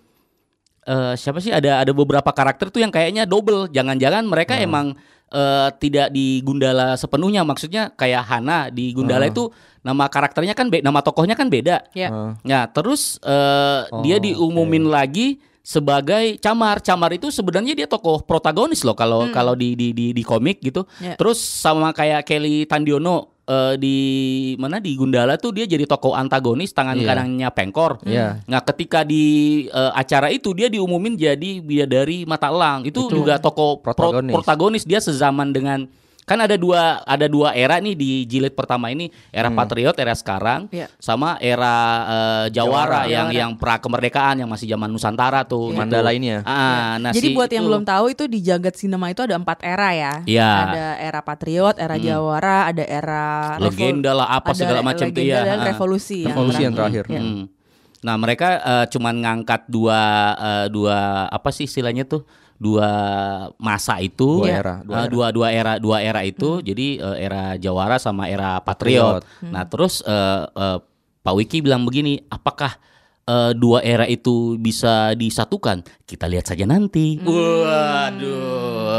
uh, siapa sih ada ada beberapa karakter tuh yang kayaknya double. Jangan-jangan mereka hmm. emang Uh, tidak di Gundala sepenuhnya, maksudnya kayak Hana di Gundala uh. itu nama karakternya kan be- nama tokohnya kan beda. Ya, yeah. uh. nah, terus uh, oh, dia diumumin okay. lagi sebagai Camar. Camar itu sebenarnya dia tokoh protagonis loh kalau hmm. kalau di di di, di komik gitu. Yeah. Terus sama kayak Kelly Tandiono uh, di mana di Gundala tuh dia jadi tokoh antagonis, tangan yeah. kanannya Pengkor. Yeah. Nah, ketika di uh, acara itu dia diumumin jadi bidadari mata elang. Itu Betul. juga tokoh protagonis. Pro- protagonis dia sezaman dengan, kan ada dua ada dua era nih di jilid pertama ini, era hmm. Patriot, era sekarang, yeah. sama era uh, Jawara, Jawara yang Jawara. yang pra kemerdekaan yang masih zaman Nusantara tuh, yeah. Mandala ini ya. Ah, yeah. nah Jadi si buat itu. yang belum tahu, itu di Jagat Sinema itu ada empat era ya. Yeah. Ada era Patriot, era hmm. Jawara, ada era legenda lah apa segala macam itu ya. Ada revolusi, revolusi yang terakhir. Yang terakhir. Hmm. Hmm. Nah, mereka uh, cuman ngangkat dua uh, dua apa sih istilahnya tuh? dua masa itu dua era dua, uh, era. dua, dua era dua era itu hmm. jadi uh, era Jawara sama era Patriot. Hmm. Nah, terus uh, uh, Pak Wicky bilang begini, apakah uh, dua era itu bisa disatukan? Kita lihat saja nanti. Hmm. Waduh,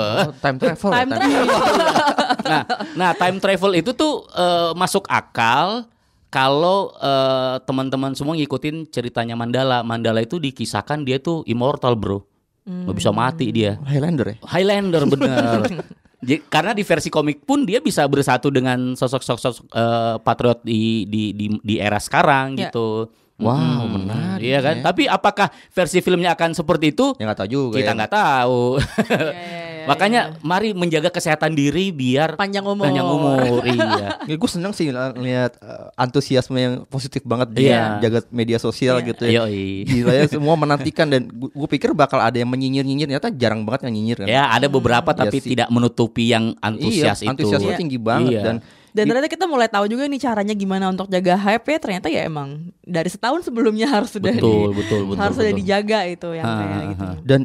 oh, time travel. Time travel. nah, nah time travel itu tuh uh, masuk akal kalau uh, teman-teman semua ngikutin ceritanya Mandala. Mandala itu dikisahkan dia tuh immortal, bro. Nggak bisa mati dia. Highlander ya? Highlander bener. Jadi, karena di versi komik pun dia bisa bersatu dengan sosok-sosok uh, patriot di, di di di era sekarang ya. gitu. Wow, hmm, menarik. Iya kan? Ya. Tapi apakah versi filmnya akan seperti itu? Ya, nggak tahu juga. Kita nggak ya. tahu. yeah. Makanya yeah. mari menjaga kesehatan diri biar panjang umur. Panjang umur. iya. Ya, gue seneng sih ngeliat uh, antusiasme yang positif banget dia yeah. jagat media sosial yeah. gitu ya. Yoi. Gila ya, semua menantikan, dan gue pikir bakal ada yang menyinyir-nyinyir, ternyata jarang banget yang nyinyir kan. Ya, ada beberapa hmm. tapi ya, tidak menutupi yang antusias iya, itu. Antusiasnya yeah. tinggi banget yeah. dan Dan ternyata kita mulai tahu juga nih caranya gimana untuk jaga hype ya. Ternyata ya emang dari setahun sebelumnya harus sudah betul, di, betul, betul, harus betul. sudah dijaga itu yang ha, kayak ha, gitu. Dan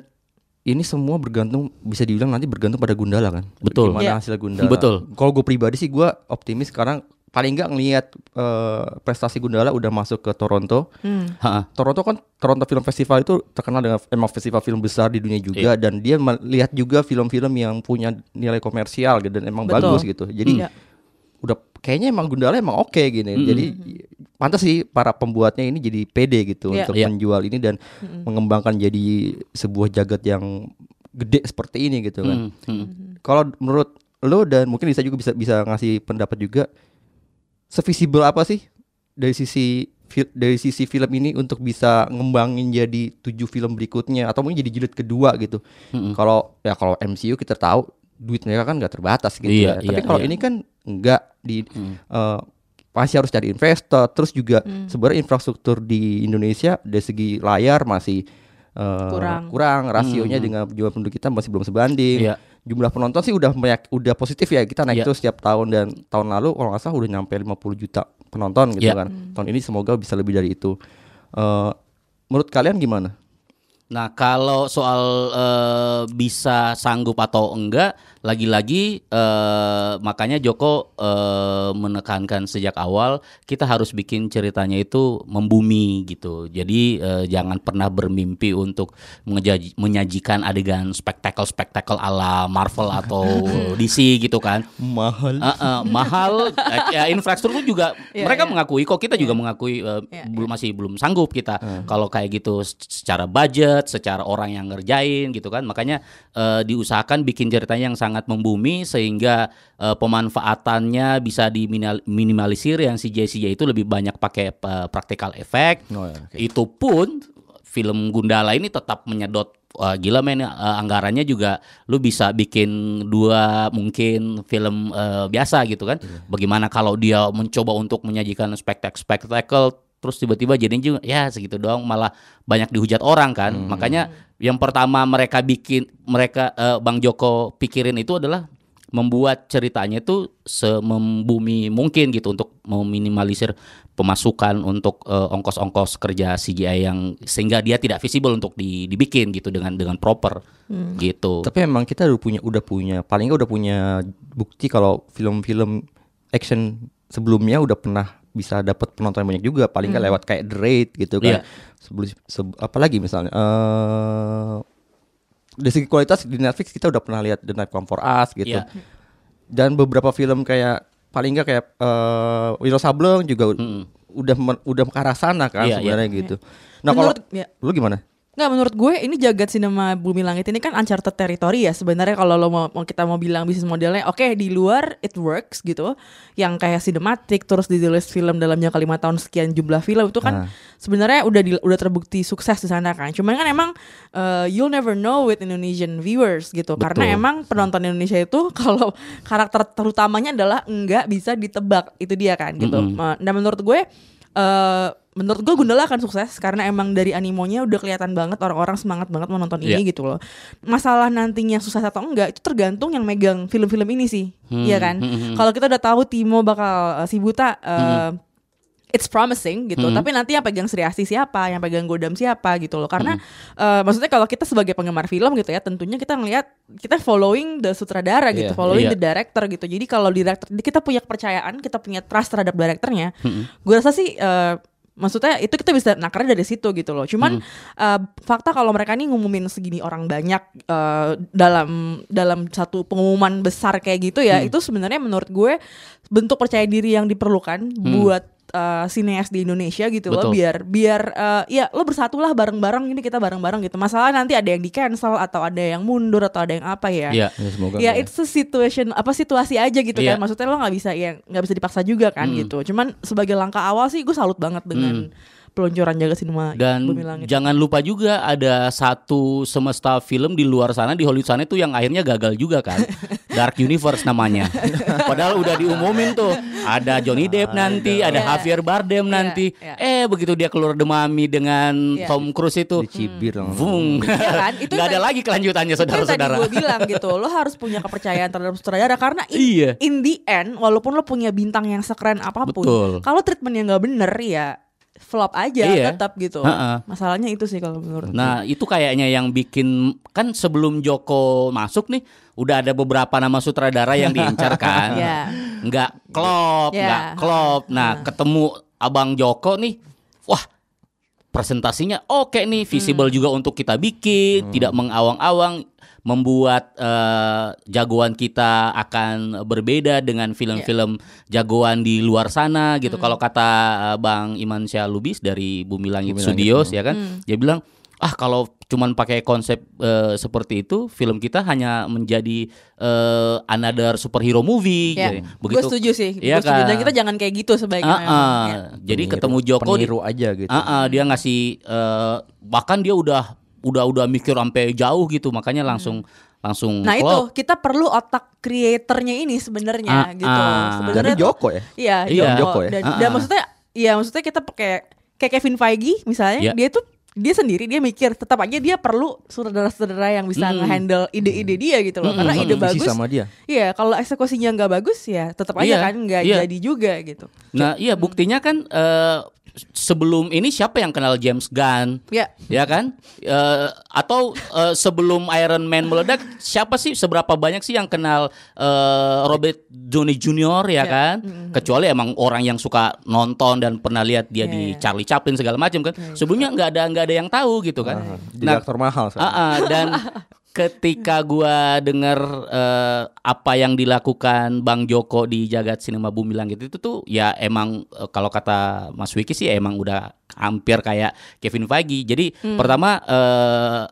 ini semua bergantung, bisa dibilang nanti bergantung pada Gundala kan. Betul. Gimana yeah. hasil Gundala. Betul. Kalau gue pribadi sih gue optimis sekarang, paling enggak ngelihat uh, prestasi Gundala udah masuk ke Toronto. Hmm. Toronto kan, Toronto Film Festival itu terkenal dengan emang festival film besar di dunia juga yeah. dan dia melihat juga film-film yang punya nilai komersial gitu, dan emang Betul. bagus gitu. Jadi yeah. udah kayaknya emang Gundala emang oke okay, gini. Mm-hmm. Jadi pantas sih para pembuatnya ini jadi pede gitu yeah. untuk yeah. menjual ini dan mm-hmm. mengembangkan jadi sebuah jagat yang gede seperti ini gitu kan. Mm-hmm. Kalau menurut lo, dan mungkin bisa juga bisa bisa ngasih pendapat juga, sevisible apa sih dari sisi dari sisi film ini untuk bisa ngembangin jadi tujuh film berikutnya atau mungkin jadi jilid kedua gitu. Mm-hmm. Kalau ya kalau M C U kita tahu duit mereka kan gak terbatas gitu iya, ya. Tapi iya, kalau iya. ini kan gak di hmm. uh, masih harus cari investor. Terus juga hmm. sebenarnya infrastruktur di Indonesia dari segi layar masih uh, kurang. kurang Rasionya hmm. dengan jumlah penduduk kita masih belum sebanding. Iya. Jumlah penonton sih udah meyak, udah positif ya. Kita naik iya. terus setiap tahun, dan tahun lalu kalau gak salah udah nyampe lima puluh juta penonton gitu iya. kan. Hmm. Tahun ini semoga bisa lebih dari itu. uh, Menurut kalian gimana? Nah, kalau soal uh, bisa sanggup atau enggak, lagi-lagi uh, makanya Joko uh, menekankan sejak awal kita harus bikin ceritanya itu membumi gitu. Jadi uh, jangan pernah bermimpi untuk menyaji, menyajikan adegan spektakel-spektakel ala Marvel atau D C gitu kan. Mahal. Uh, uh, mahal. Ya, infrastruktur juga yeah, mereka yeah. mengakui kok, kita juga yeah. mengakui uh, yeah, belum yeah. masih belum sanggup kita uh. kalau kayak gitu secara budget, secara orang yang ngerjain gitu kan. Makanya uh, diusahakan bikin ceritanya yang sangat membumi, sehingga uh, pemanfaatannya bisa diminimalisir. Yang C G I C G I itu lebih banyak pakai uh, practical effect. Oh, ya, okay. Itu pun film Gundala ini tetap menyedot uh, gila men uh, anggarannya juga. Lu bisa bikin dua mungkin film uh, biasa gitu kan. Yeah. Bagaimana kalau dia mencoba untuk menyajikan spektakel-spektakel terus tiba-tiba jadinya juga ya segitu doang, malah banyak dihujat orang kan. Hmm. Makanya yang pertama mereka bikin mereka uh, Bang Joko pikirin itu adalah membuat ceritanya itu semembumi mungkin gitu, untuk meminimalisir pemasukan untuk uh, ongkos-ongkos kerja C G I yang sehingga dia tidak visible untuk di, dibikin gitu dengan dengan proper hmm. gitu. Tapi emang kita udah punya udah punya paling nggak udah punya bukti kalau film-film action sebelumnya udah pernah bisa dapat penonton yang banyak juga, paling kan hmm. lewat kayak The Raid gitu kan. Yeah. Sebelum se- apalagi misalnya uh, dari segi kualitas di Netflix kita udah pernah lihat The Night Comes For Us gitu. Yeah. Dan beberapa film kayak paling enggak kayak uh, Wiro Sableng juga hmm. udah men- udah ke arah sana kan yeah, sebenarnya yeah. gitu. Nah, kalau yeah. lu gimana? Nggak, menurut gue ini Jagat Sinema Bumi Langit ini kan uncharted territory ya sebenarnya. Kalau lo mau, kita mau bilang bisnis modelnya, oke okay, di luar it works gitu, yang kayak sinematik terus dirilis film dalam jangka lima tahun sekian jumlah film itu kan nah. sebenarnya udah di, udah terbukti sukses di sana kan. Cuman kan emang uh, you'll never know with Indonesian viewers gitu. Betul. Karena emang penonton Indonesia itu kalau karakter terutamanya adalah nggak bisa ditebak, itu dia kan gitu. Mm-hmm. Nah menurut gue uh, menurut gue Gundala akan sukses karena emang dari animonya udah kelihatan banget orang-orang semangat banget menonton ini yeah. gitu loh. Masalah nantinya sukses atau enggak itu tergantung yang megang film-film ini sih, hmm. iya kan? Hmm. Kalau kita udah tahu Timo bakal uh, Si Buta, uh, hmm. it's promising gitu. Hmm. Tapi nanti yang pegang Sri Asih siapa, yang pegang Godam siapa gitu loh. Karena hmm. uh, maksudnya kalau kita sebagai penggemar film gitu ya, tentunya kita ngelihat kita following the sutradara gitu, yeah. following yeah. the director gitu. Jadi kalau director kita punya kepercayaan, kita punya trust terhadap direkturnya. Hmm. Gue rasa sih. Uh, Maksudnya itu kita bisa nakarnya dari situ gitu loh. Cuman hmm. uh, fakta kalau mereka nih ngumumin segini orang banyak uh, dalam dalam satu pengumuman besar kayak gitu ya, hmm. itu sebenarnya menurut gue bentuk percaya diri yang diperlukan hmm. buat uh, sineas di Indonesia gitu. Betul. Loh. Biar biar uh, ya lo bersatulah bareng-bareng, ini kita bareng-bareng gitu. Masalah nanti ada yang di cancel atau ada yang mundur atau ada yang apa ya. Iya, ya, semoga. Ya it's a situation, apa situasi aja gitu ya. Kan. Maksudnya lo nggak bisa ya nggak bisa dipaksa juga kan hmm. gitu. Cuman sebagai langkah awal sih gue salut banget dengan Hmm. peluncuran Jagat Sinema Bumi Langit. Dan jangan lupa juga ada satu semesta film di luar sana, di Hollywood sana itu yang akhirnya gagal juga kan. Dark Universe namanya. Padahal udah diumumin tuh. Ada Johnny Depp nanti, ada yeah. Javier Bardem yeah. nanti. Yeah. Eh begitu dia keluar demami dengan yeah. Tom Cruise itu. Dicibir. Vung. Ya kan? Itu gak ada lagi kelanjutannya saudara-saudara. Itu tadi gue bilang gitu. Lo harus punya kepercayaan terhadap sutradara. Karena in, iya. in the end, walaupun lo punya bintang yang sekeren apapun, kalau treatmentnya gak bener ya flop aja iya. tetap gitu. Ha-ha. Masalahnya itu sih kalau menurut. Nah itu kayaknya yang bikin, kan sebelum Joko masuk nih udah ada beberapa nama sutradara yang diincar kan. yeah. Nggak klop, yeah. nggak klop. Nah yeah. ketemu Abang Joko nih, wah presentasinya oke nih, visible hmm. juga untuk kita bikin, hmm. tidak mengawang-awang, membuat uh, jagoan kita akan berbeda dengan film-film yeah. jagoan di luar sana gitu. Hmm. Kalau kata uh, Bang Imansyah Lubis dari Bumi Langit Bumi Studios Langit, ya kan, hmm. dia bilang ah kalau cuman pakai konsep uh, seperti itu, film kita hanya menjadi uh, another superhero movie. Yeah. Gue setuju sih. Ya gue setuju. Dan kita jangan kayak gitu sebaiknya. Uh, uh, ya. Jadi peniru, ketemu Joko peniru di, aja gitu. Uh, uh, dia ngasih uh, bahkan dia udah udah udah mikir sampai jauh gitu, makanya langsung hmm. langsung. Nah klop. Itu kita perlu otak kreatornya ini sebenarnya ah, gitu. Ah. Sebenarnya dari Joko ya. Iya. Iya. Joko ya. Dan, ah, dan ah. maksudnya, ya maksudnya kita pakai kayak Kevin Feige misalnya, yeah. dia tuh. Dia sendiri dia mikir, tetap aja dia perlu saudara-saudara yang bisa mm. nge-handle ide-ide dia gitu loh. Mm. Karena ide bagus sama dia. Iya, kalau eksekusinya nggak bagus ya tetap aja yeah. kan nggak yeah. jadi juga gitu. Nah iya buktinya kan uh, sebelum ini siapa yang kenal James Gunn? Iya yeah. Ya kan? Uh, atau uh, sebelum Iron Man meledak siapa sih, seberapa banyak sih yang kenal uh, Robert Downey Junior ya yeah. kan? Mm-hmm. Kecuali emang orang yang suka nonton dan pernah lihat dia yeah. di Charlie Chaplin segala macam kan. Yeah. Sebelumnya nggak ada nggak ada yang tahu gitu kan. Uh, nah, aktor mahal. Uh, uh, dan ketika gua dengar uh, apa yang dilakukan Bang Joko di Jagat Sinema Bumi Langit itu tuh ya emang uh, kalau kata Mas Wicky sih ya emang udah hampir kayak Kevin Feige. Jadi hmm. pertama uh,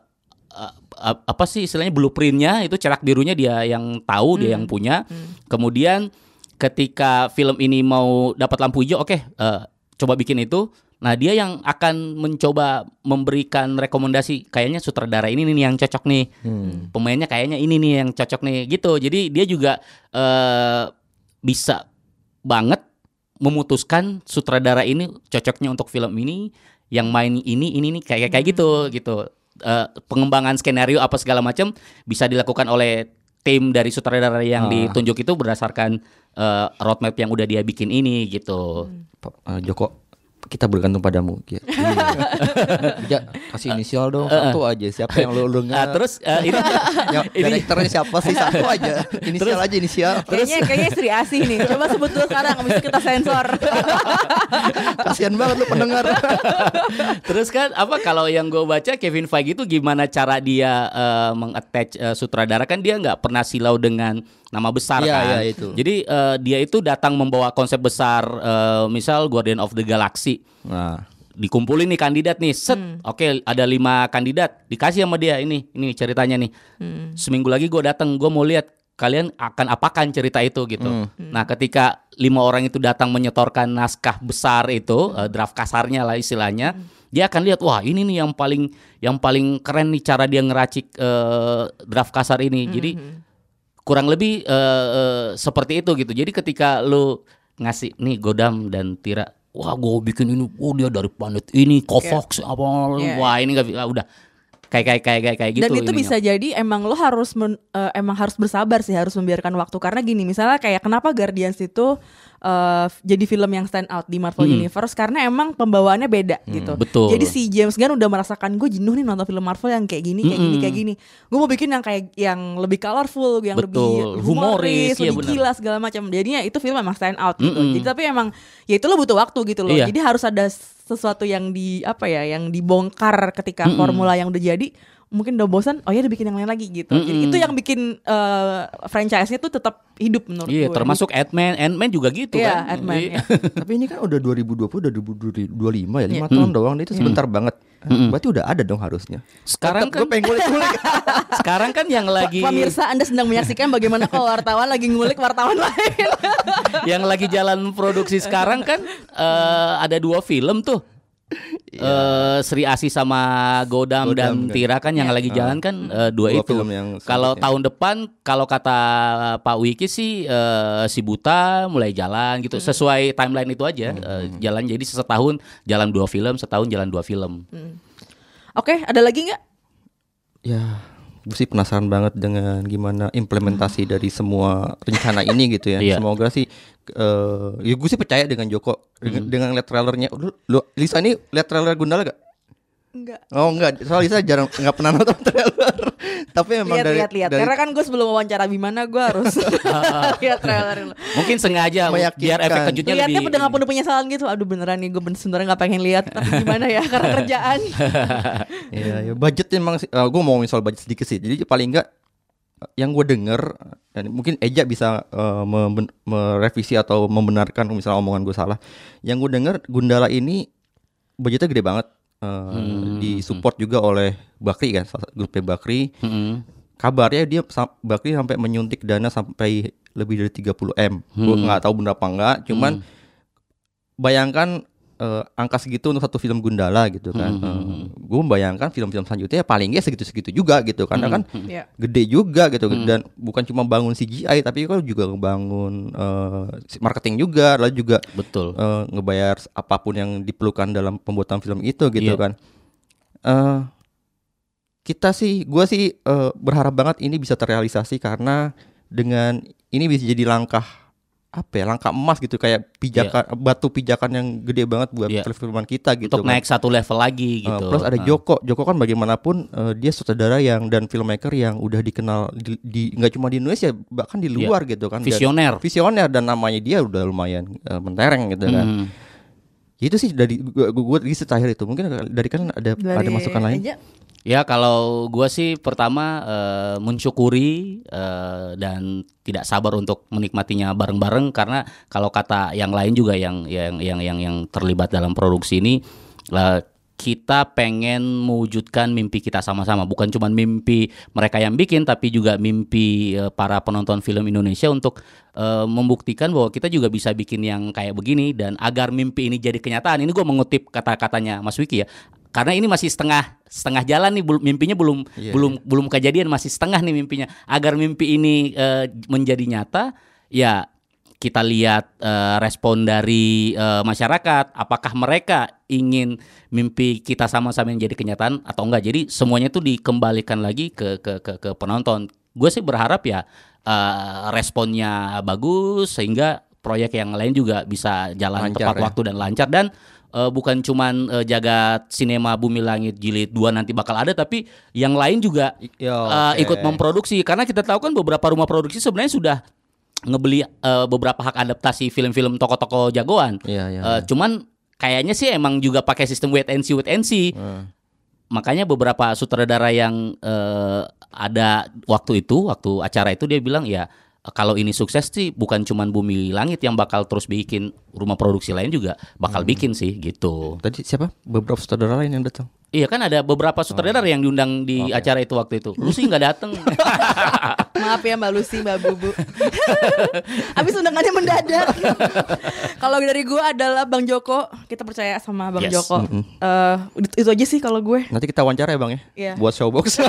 uh, apa sih istilahnya blueprintnya itu, cerak birunya dia yang tahu, hmm. dia yang punya. Hmm. Kemudian ketika film ini mau dapat lampu hijau, oke okay, uh, coba bikin itu. Nah dia yang akan mencoba memberikan rekomendasi, kayaknya sutradara ini nih yang cocok nih, hmm. pemainnya kayaknya ini nih yang cocok nih gitu. Jadi dia juga uh, bisa banget memutuskan sutradara ini cocoknya untuk film ini, yang main ini ini nih kayak kayak hmm. gitu gitu. Uh, pengembangan skenario apa segala macam bisa dilakukan oleh tim dari sutradara yang ah. ditunjuk itu berdasarkan uh, roadmap yang udah dia bikin ini gitu. Hmm. Joko kita bergantung padamu. Iya. Ya, kasih inisial dong, satu aja. Siapa yang lu lu nggak? Nah, terus uh, ini direkturnya siapa sih, satu aja. Inisial terus, aja inisial. Terus kayaknya, kayaknya Sri Asih nih. Coba sebut dulu sekarang, habis kita sensor. Kasian banget lu pendengar. Terus kan apa kalau yang gue baca Kevin Feige itu gimana cara dia uh, mengattach uh, sutradara, kan dia nggak pernah silau dengan nama besar ya, kan. Ya, itu. Jadi uh, dia itu datang membawa konsep besar, uh, misal Guardian of the Galaxy. Nah, dikumpulin nih kandidat nih, set. Hmm. Oke, ada lima kandidat. Dikasih sama dia ini, ini ceritanya nih. Hmm. Seminggu lagi gue datang, gue mau lihat kalian akan apakan cerita itu gitu. Hmm. Nah, ketika lima orang itu datang menyetorkan naskah besar itu, uh, draft kasarnya lah istilahnya. Hmm. Dia akan lihat, wah ini nih yang paling yang paling keren nih cara dia ngeracik uh, draft kasar ini. Jadi hmm. kurang lebih uh, uh, seperti itu gitu. Jadi ketika lu ngasih nih Godam dan Tira, wah gue bikin ini, oh dia dari planet ini, Kovax yeah. apa, yeah. wah ini nggak, ah, udah kayak kayak kayak kayak kayak gitu. Dan itu ininya bisa jadi emang lu harus men, uh, emang harus bersabar sih, harus membiarkan waktu. Karena gini, misalnya kayak kenapa Guardians itu Uh, jadi film yang stand out di Marvel hmm. Universe karena emang pembawaannya beda hmm, gitu. Betul. Jadi si James Gunn udah merasakan gue jenuh nih nonton film Marvel yang kayak gini, kayak hmm. gini, kayak gini. Gue mau bikin yang kayak yang lebih colorful, yang betul. lebih humoris, ya, lebih bener. gila segala macam. Jadinya itu film emang stand out gitu. Hmm. Jadi tapi emang ya itu lo butuh waktu gitu loh. Iya. Jadi harus ada sesuatu yang di apa ya, yang dibongkar ketika hmm. formula yang udah jadi mungkin udah bosan, oh ya udah bikin yang lain lagi gitu. Mm-hmm. Jadi itu yang bikin uh, franchise-nya tuh tetap hidup menurut yeah, gue. Iya, termasuk Ant-Man, Ant-Man juga gitu yeah, kan. Ant-Man, yeah. Tapi ini kan udah dua ribu dua puluh, udah dua ribu dua puluh lima ya, lima yeah. tahun mm. doang, itu sebentar mm. banget. Mm-hmm. Berarti udah ada dong harusnya. Sekarang tetap kan gue pengen ngulik-ngulik. Sekarang kan yang lagi pemirsa, Anda sedang menyaksikan bagaimana kalau wartawan lagi ngulik wartawan lain. Yang lagi jalan produksi sekarang kan uh, ada dua film tuh. Yeah. Uh, Sri Asih sama Godam, Godam dan kan. Tira kan yang yeah. lagi jalan kan uh, dua, dua itu. Kalau tahun depan kalau kata Pak Wicky sih uh, Si Buta mulai jalan gitu mm. sesuai timeline itu aja mm. uh, jalan. Jadi setahun jalan dua film, setahun jalan dua film. Mm. Oke, okay, ada lagi nggak? Ya, gue sih penasaran banget dengan gimana implementasi mm. dari semua rencana ini gitu ya. Yeah. Semoga sih. Uh, ya gue sih percaya dengan Joko dengan, hmm. dengan lihat trailernya. Lu, lu Lisa ini lihat trailer Gundala gak? Enggak. Oh enggak, soal Lisa jarang nggak pernah nonton trailer. Tapi memang lihat, dari lihat lihat. Dari... Karena kan gue sebelum wawancara Bimana gue harus lihat trailer. Mungkin sengaja biar efek kejutnya lihatnya lebih. Lihatnya udah nggak penyesalan gitu. Aduh beneran nih gue sebenarnya nggak pengen lihat. Tapi gimana ya karena kerjaan. Iya, ya, budgetnya memang. Uh, gue mau misal budget sedikit sih. Jadi paling enggak yang gue dengar, dan mungkin Eja bisa uh, me- merevisi atau membenarkan misalnya omongan gue salah. Yang gue dengar Gundala ini budgetnya gede banget, uh, hmm. disupport juga oleh Bakri kan, grupnya Bakri. Hmm. Kabarnya dia Bakri sampai menyuntik dana sampai lebih dari tiga puluh miliar. Hmm. Gue nggak tahu bener apa enggak, cuman hmm. bayangkan uh, angka segitu untuk satu film Gundala gitu kan. Hmm. Uh, gue membayangkan film-film selanjutnya ya palingnya segitu-segitu juga gitu, karena hmm. kan yeah. gede juga gitu. Hmm. Dan bukan cuma bangun C G I, tapi kan juga ngebangun uh, marketing juga, lalu juga betul uh, ngebayar apapun yang diperlukan dalam pembuatan film itu gitu yeah. kan. Uh, kita sih, gue sih uh, berharap banget ini bisa terrealisasi, karena dengan ini bisa jadi langkah apa ya, langkah emas gitu, kayak pijakan yeah. batu pijakan yang gede banget buat yeah. perfilman kita gitu. Untuk kan. Naik satu level lagi gitu. Uh, plus ada uh. Joko, Joko kan bagaimanapun uh, dia sutradara yang dan filmmaker yang udah dikenal di, di gak cuma di Indonesia, bahkan di luar yeah. gitu kan. Visioner. Dan, visioner dan namanya dia udah lumayan uh, mentereng gitu kan. Hmm. Itu sih dari gua, gua, gua list terakhir itu. Mungkin dari kan ada dari ada masukan lain. Aja. Ya kalau gue sih pertama uh, mensyukuri uh, dan tidak sabar untuk menikmatinya bareng-bareng, karena kalau kata yang lain juga yang yang yang yang, yang terlibat dalam produksi ini, uh, kita pengen mewujudkan mimpi kita sama-sama, bukan cuma mimpi mereka yang bikin tapi juga mimpi uh, para penonton film Indonesia untuk uh, membuktikan bahwa kita juga bisa bikin yang kayak begini, dan agar mimpi ini jadi kenyataan. Ini gue mengutip kata-katanya Mas Wicky ya. Karena ini masih setengah setengah jalan nih, mimpinya belum yeah. belum belum kejadian, masih setengah nih mimpinya. Agar mimpi ini uh, menjadi nyata, ya kita lihat uh, respon dari uh, masyarakat. Apakah mereka ingin mimpi kita sama-sama yang jadi kenyataan atau enggak? Jadi semuanya itu dikembalikan lagi ke ke ke, ke penonton. Gue sih berharap ya uh, responnya bagus, sehingga proyek yang lain juga bisa jalan lancar, tepat ya? Waktu dan lancar, dan uh, bukan cuman uh, Jagat Sinema Bumi Langit Jilid dua nanti bakal ada, tapi yang lain juga Yo, uh, okay. ikut memproduksi. Karena kita tahu kan beberapa rumah produksi sebenarnya sudah ngebeli uh, beberapa hak adaptasi film-film tokoh-tokoh jagoan. Yeah, yeah, uh, yeah. Cuman kayaknya sih emang juga pakai sistem wait and see, wait and see. Uh. Makanya beberapa sutradara yang uh, ada waktu itu, waktu acara itu dia bilang ya, kalau ini sukses sih bukan cuman Bumi Langit yang bakal terus bikin, rumah produksi lain juga bakal hmm. bikin sih gitu. Tadi siapa? Beberapa sutradara lain yang datang? Iya kan ada beberapa sutradara oh. yang diundang di okay. acara itu waktu itu. Lucy nggak datang. Maaf ya Mbak Lucy, Mbak Bubu. Abis undangannya mendadak. Kalau dari gue adalah Bang Joko. Kita percaya sama Bang yes. Joko. Mm-hmm. uh, Itu aja sih kalau gue. Nanti kita wawancara ya Bang ya. Yeah. Buat Showbox.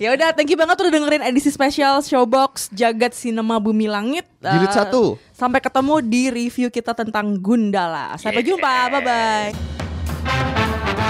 Ya udah, thank you banget udah dengerin edisi spesial Showbox Jagat Sinema Bumi Langit Jilid uh, satu. Sampai ketemu di review kita tentang Gundala. Sampai yeah. jumpa, bye-bye.